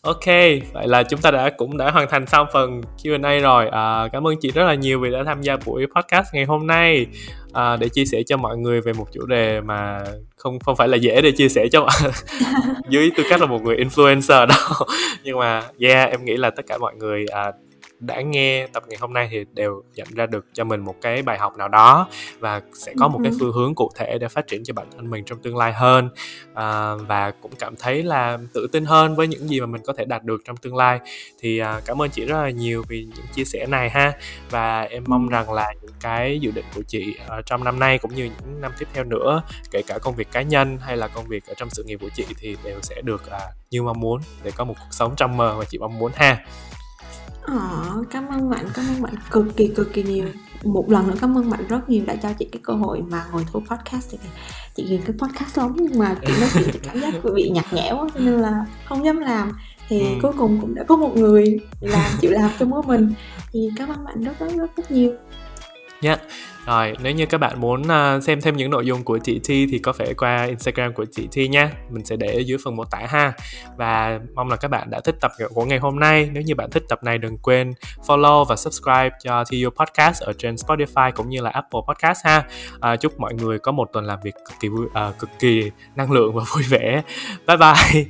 ok, vậy là chúng ta đã hoàn thành xong phần Q&A rồi. Cảm ơn chị rất là nhiều vì đã tham gia buổi podcast ngày hôm nay, để chia sẻ cho mọi người về một chủ đề mà không phải là dễ để chia sẻ cho dưới tư cách là một người influencer đâu. Nhưng mà em nghĩ là tất cả mọi người đã nghe tập ngày hôm nay thì đều nhận ra được cho mình một cái bài học nào đó, và sẽ có một cái phương hướng cụ thể để phát triển cho bản thân mình trong tương lai hơn, và cũng cảm thấy là tự tin hơn với những gì mà mình có thể đạt được trong tương lai. Thì cảm ơn chị rất là nhiều vì những chia sẻ này ha, và em mong rằng là những cái dự định của chị trong năm nay cũng như những năm tiếp theo nữa, kể cả công việc cá nhân hay là công việc ở trong sự nghiệp của chị, thì đều sẽ được như mong muốn, để có một cuộc sống trong mơ mà chị mong muốn ha. Cảm ơn bạn cực kỳ nhiều. Một lần nữa cảm ơn bạn rất nhiều đã cho chị cái cơ hội mà ngồi thu podcast. Chị ghiền cái podcast lắm, nhưng mà chị nói chuyện chị cảm giác bị nhạt nhẽo, nên là không dám làm. Thì cuối cùng cũng đã có một người chịu làm cho mỗi mình. Thì cảm ơn bạn rất nhiều. Rồi, nếu như các bạn muốn xem thêm những nội dung của chị Thi thì có thể qua Instagram của chị Thi nha. Mình sẽ để ở dưới phần mô tả ha. Và mong là các bạn đã thích tập của ngày hôm nay. Nếu như bạn thích tập này, đừng quên follow và subscribe cho TU Podcast ở trên Spotify cũng như là Apple Podcast ha. Chúc mọi người có một tuần làm việc cực kỳ năng lượng và vui vẻ. Bye bye.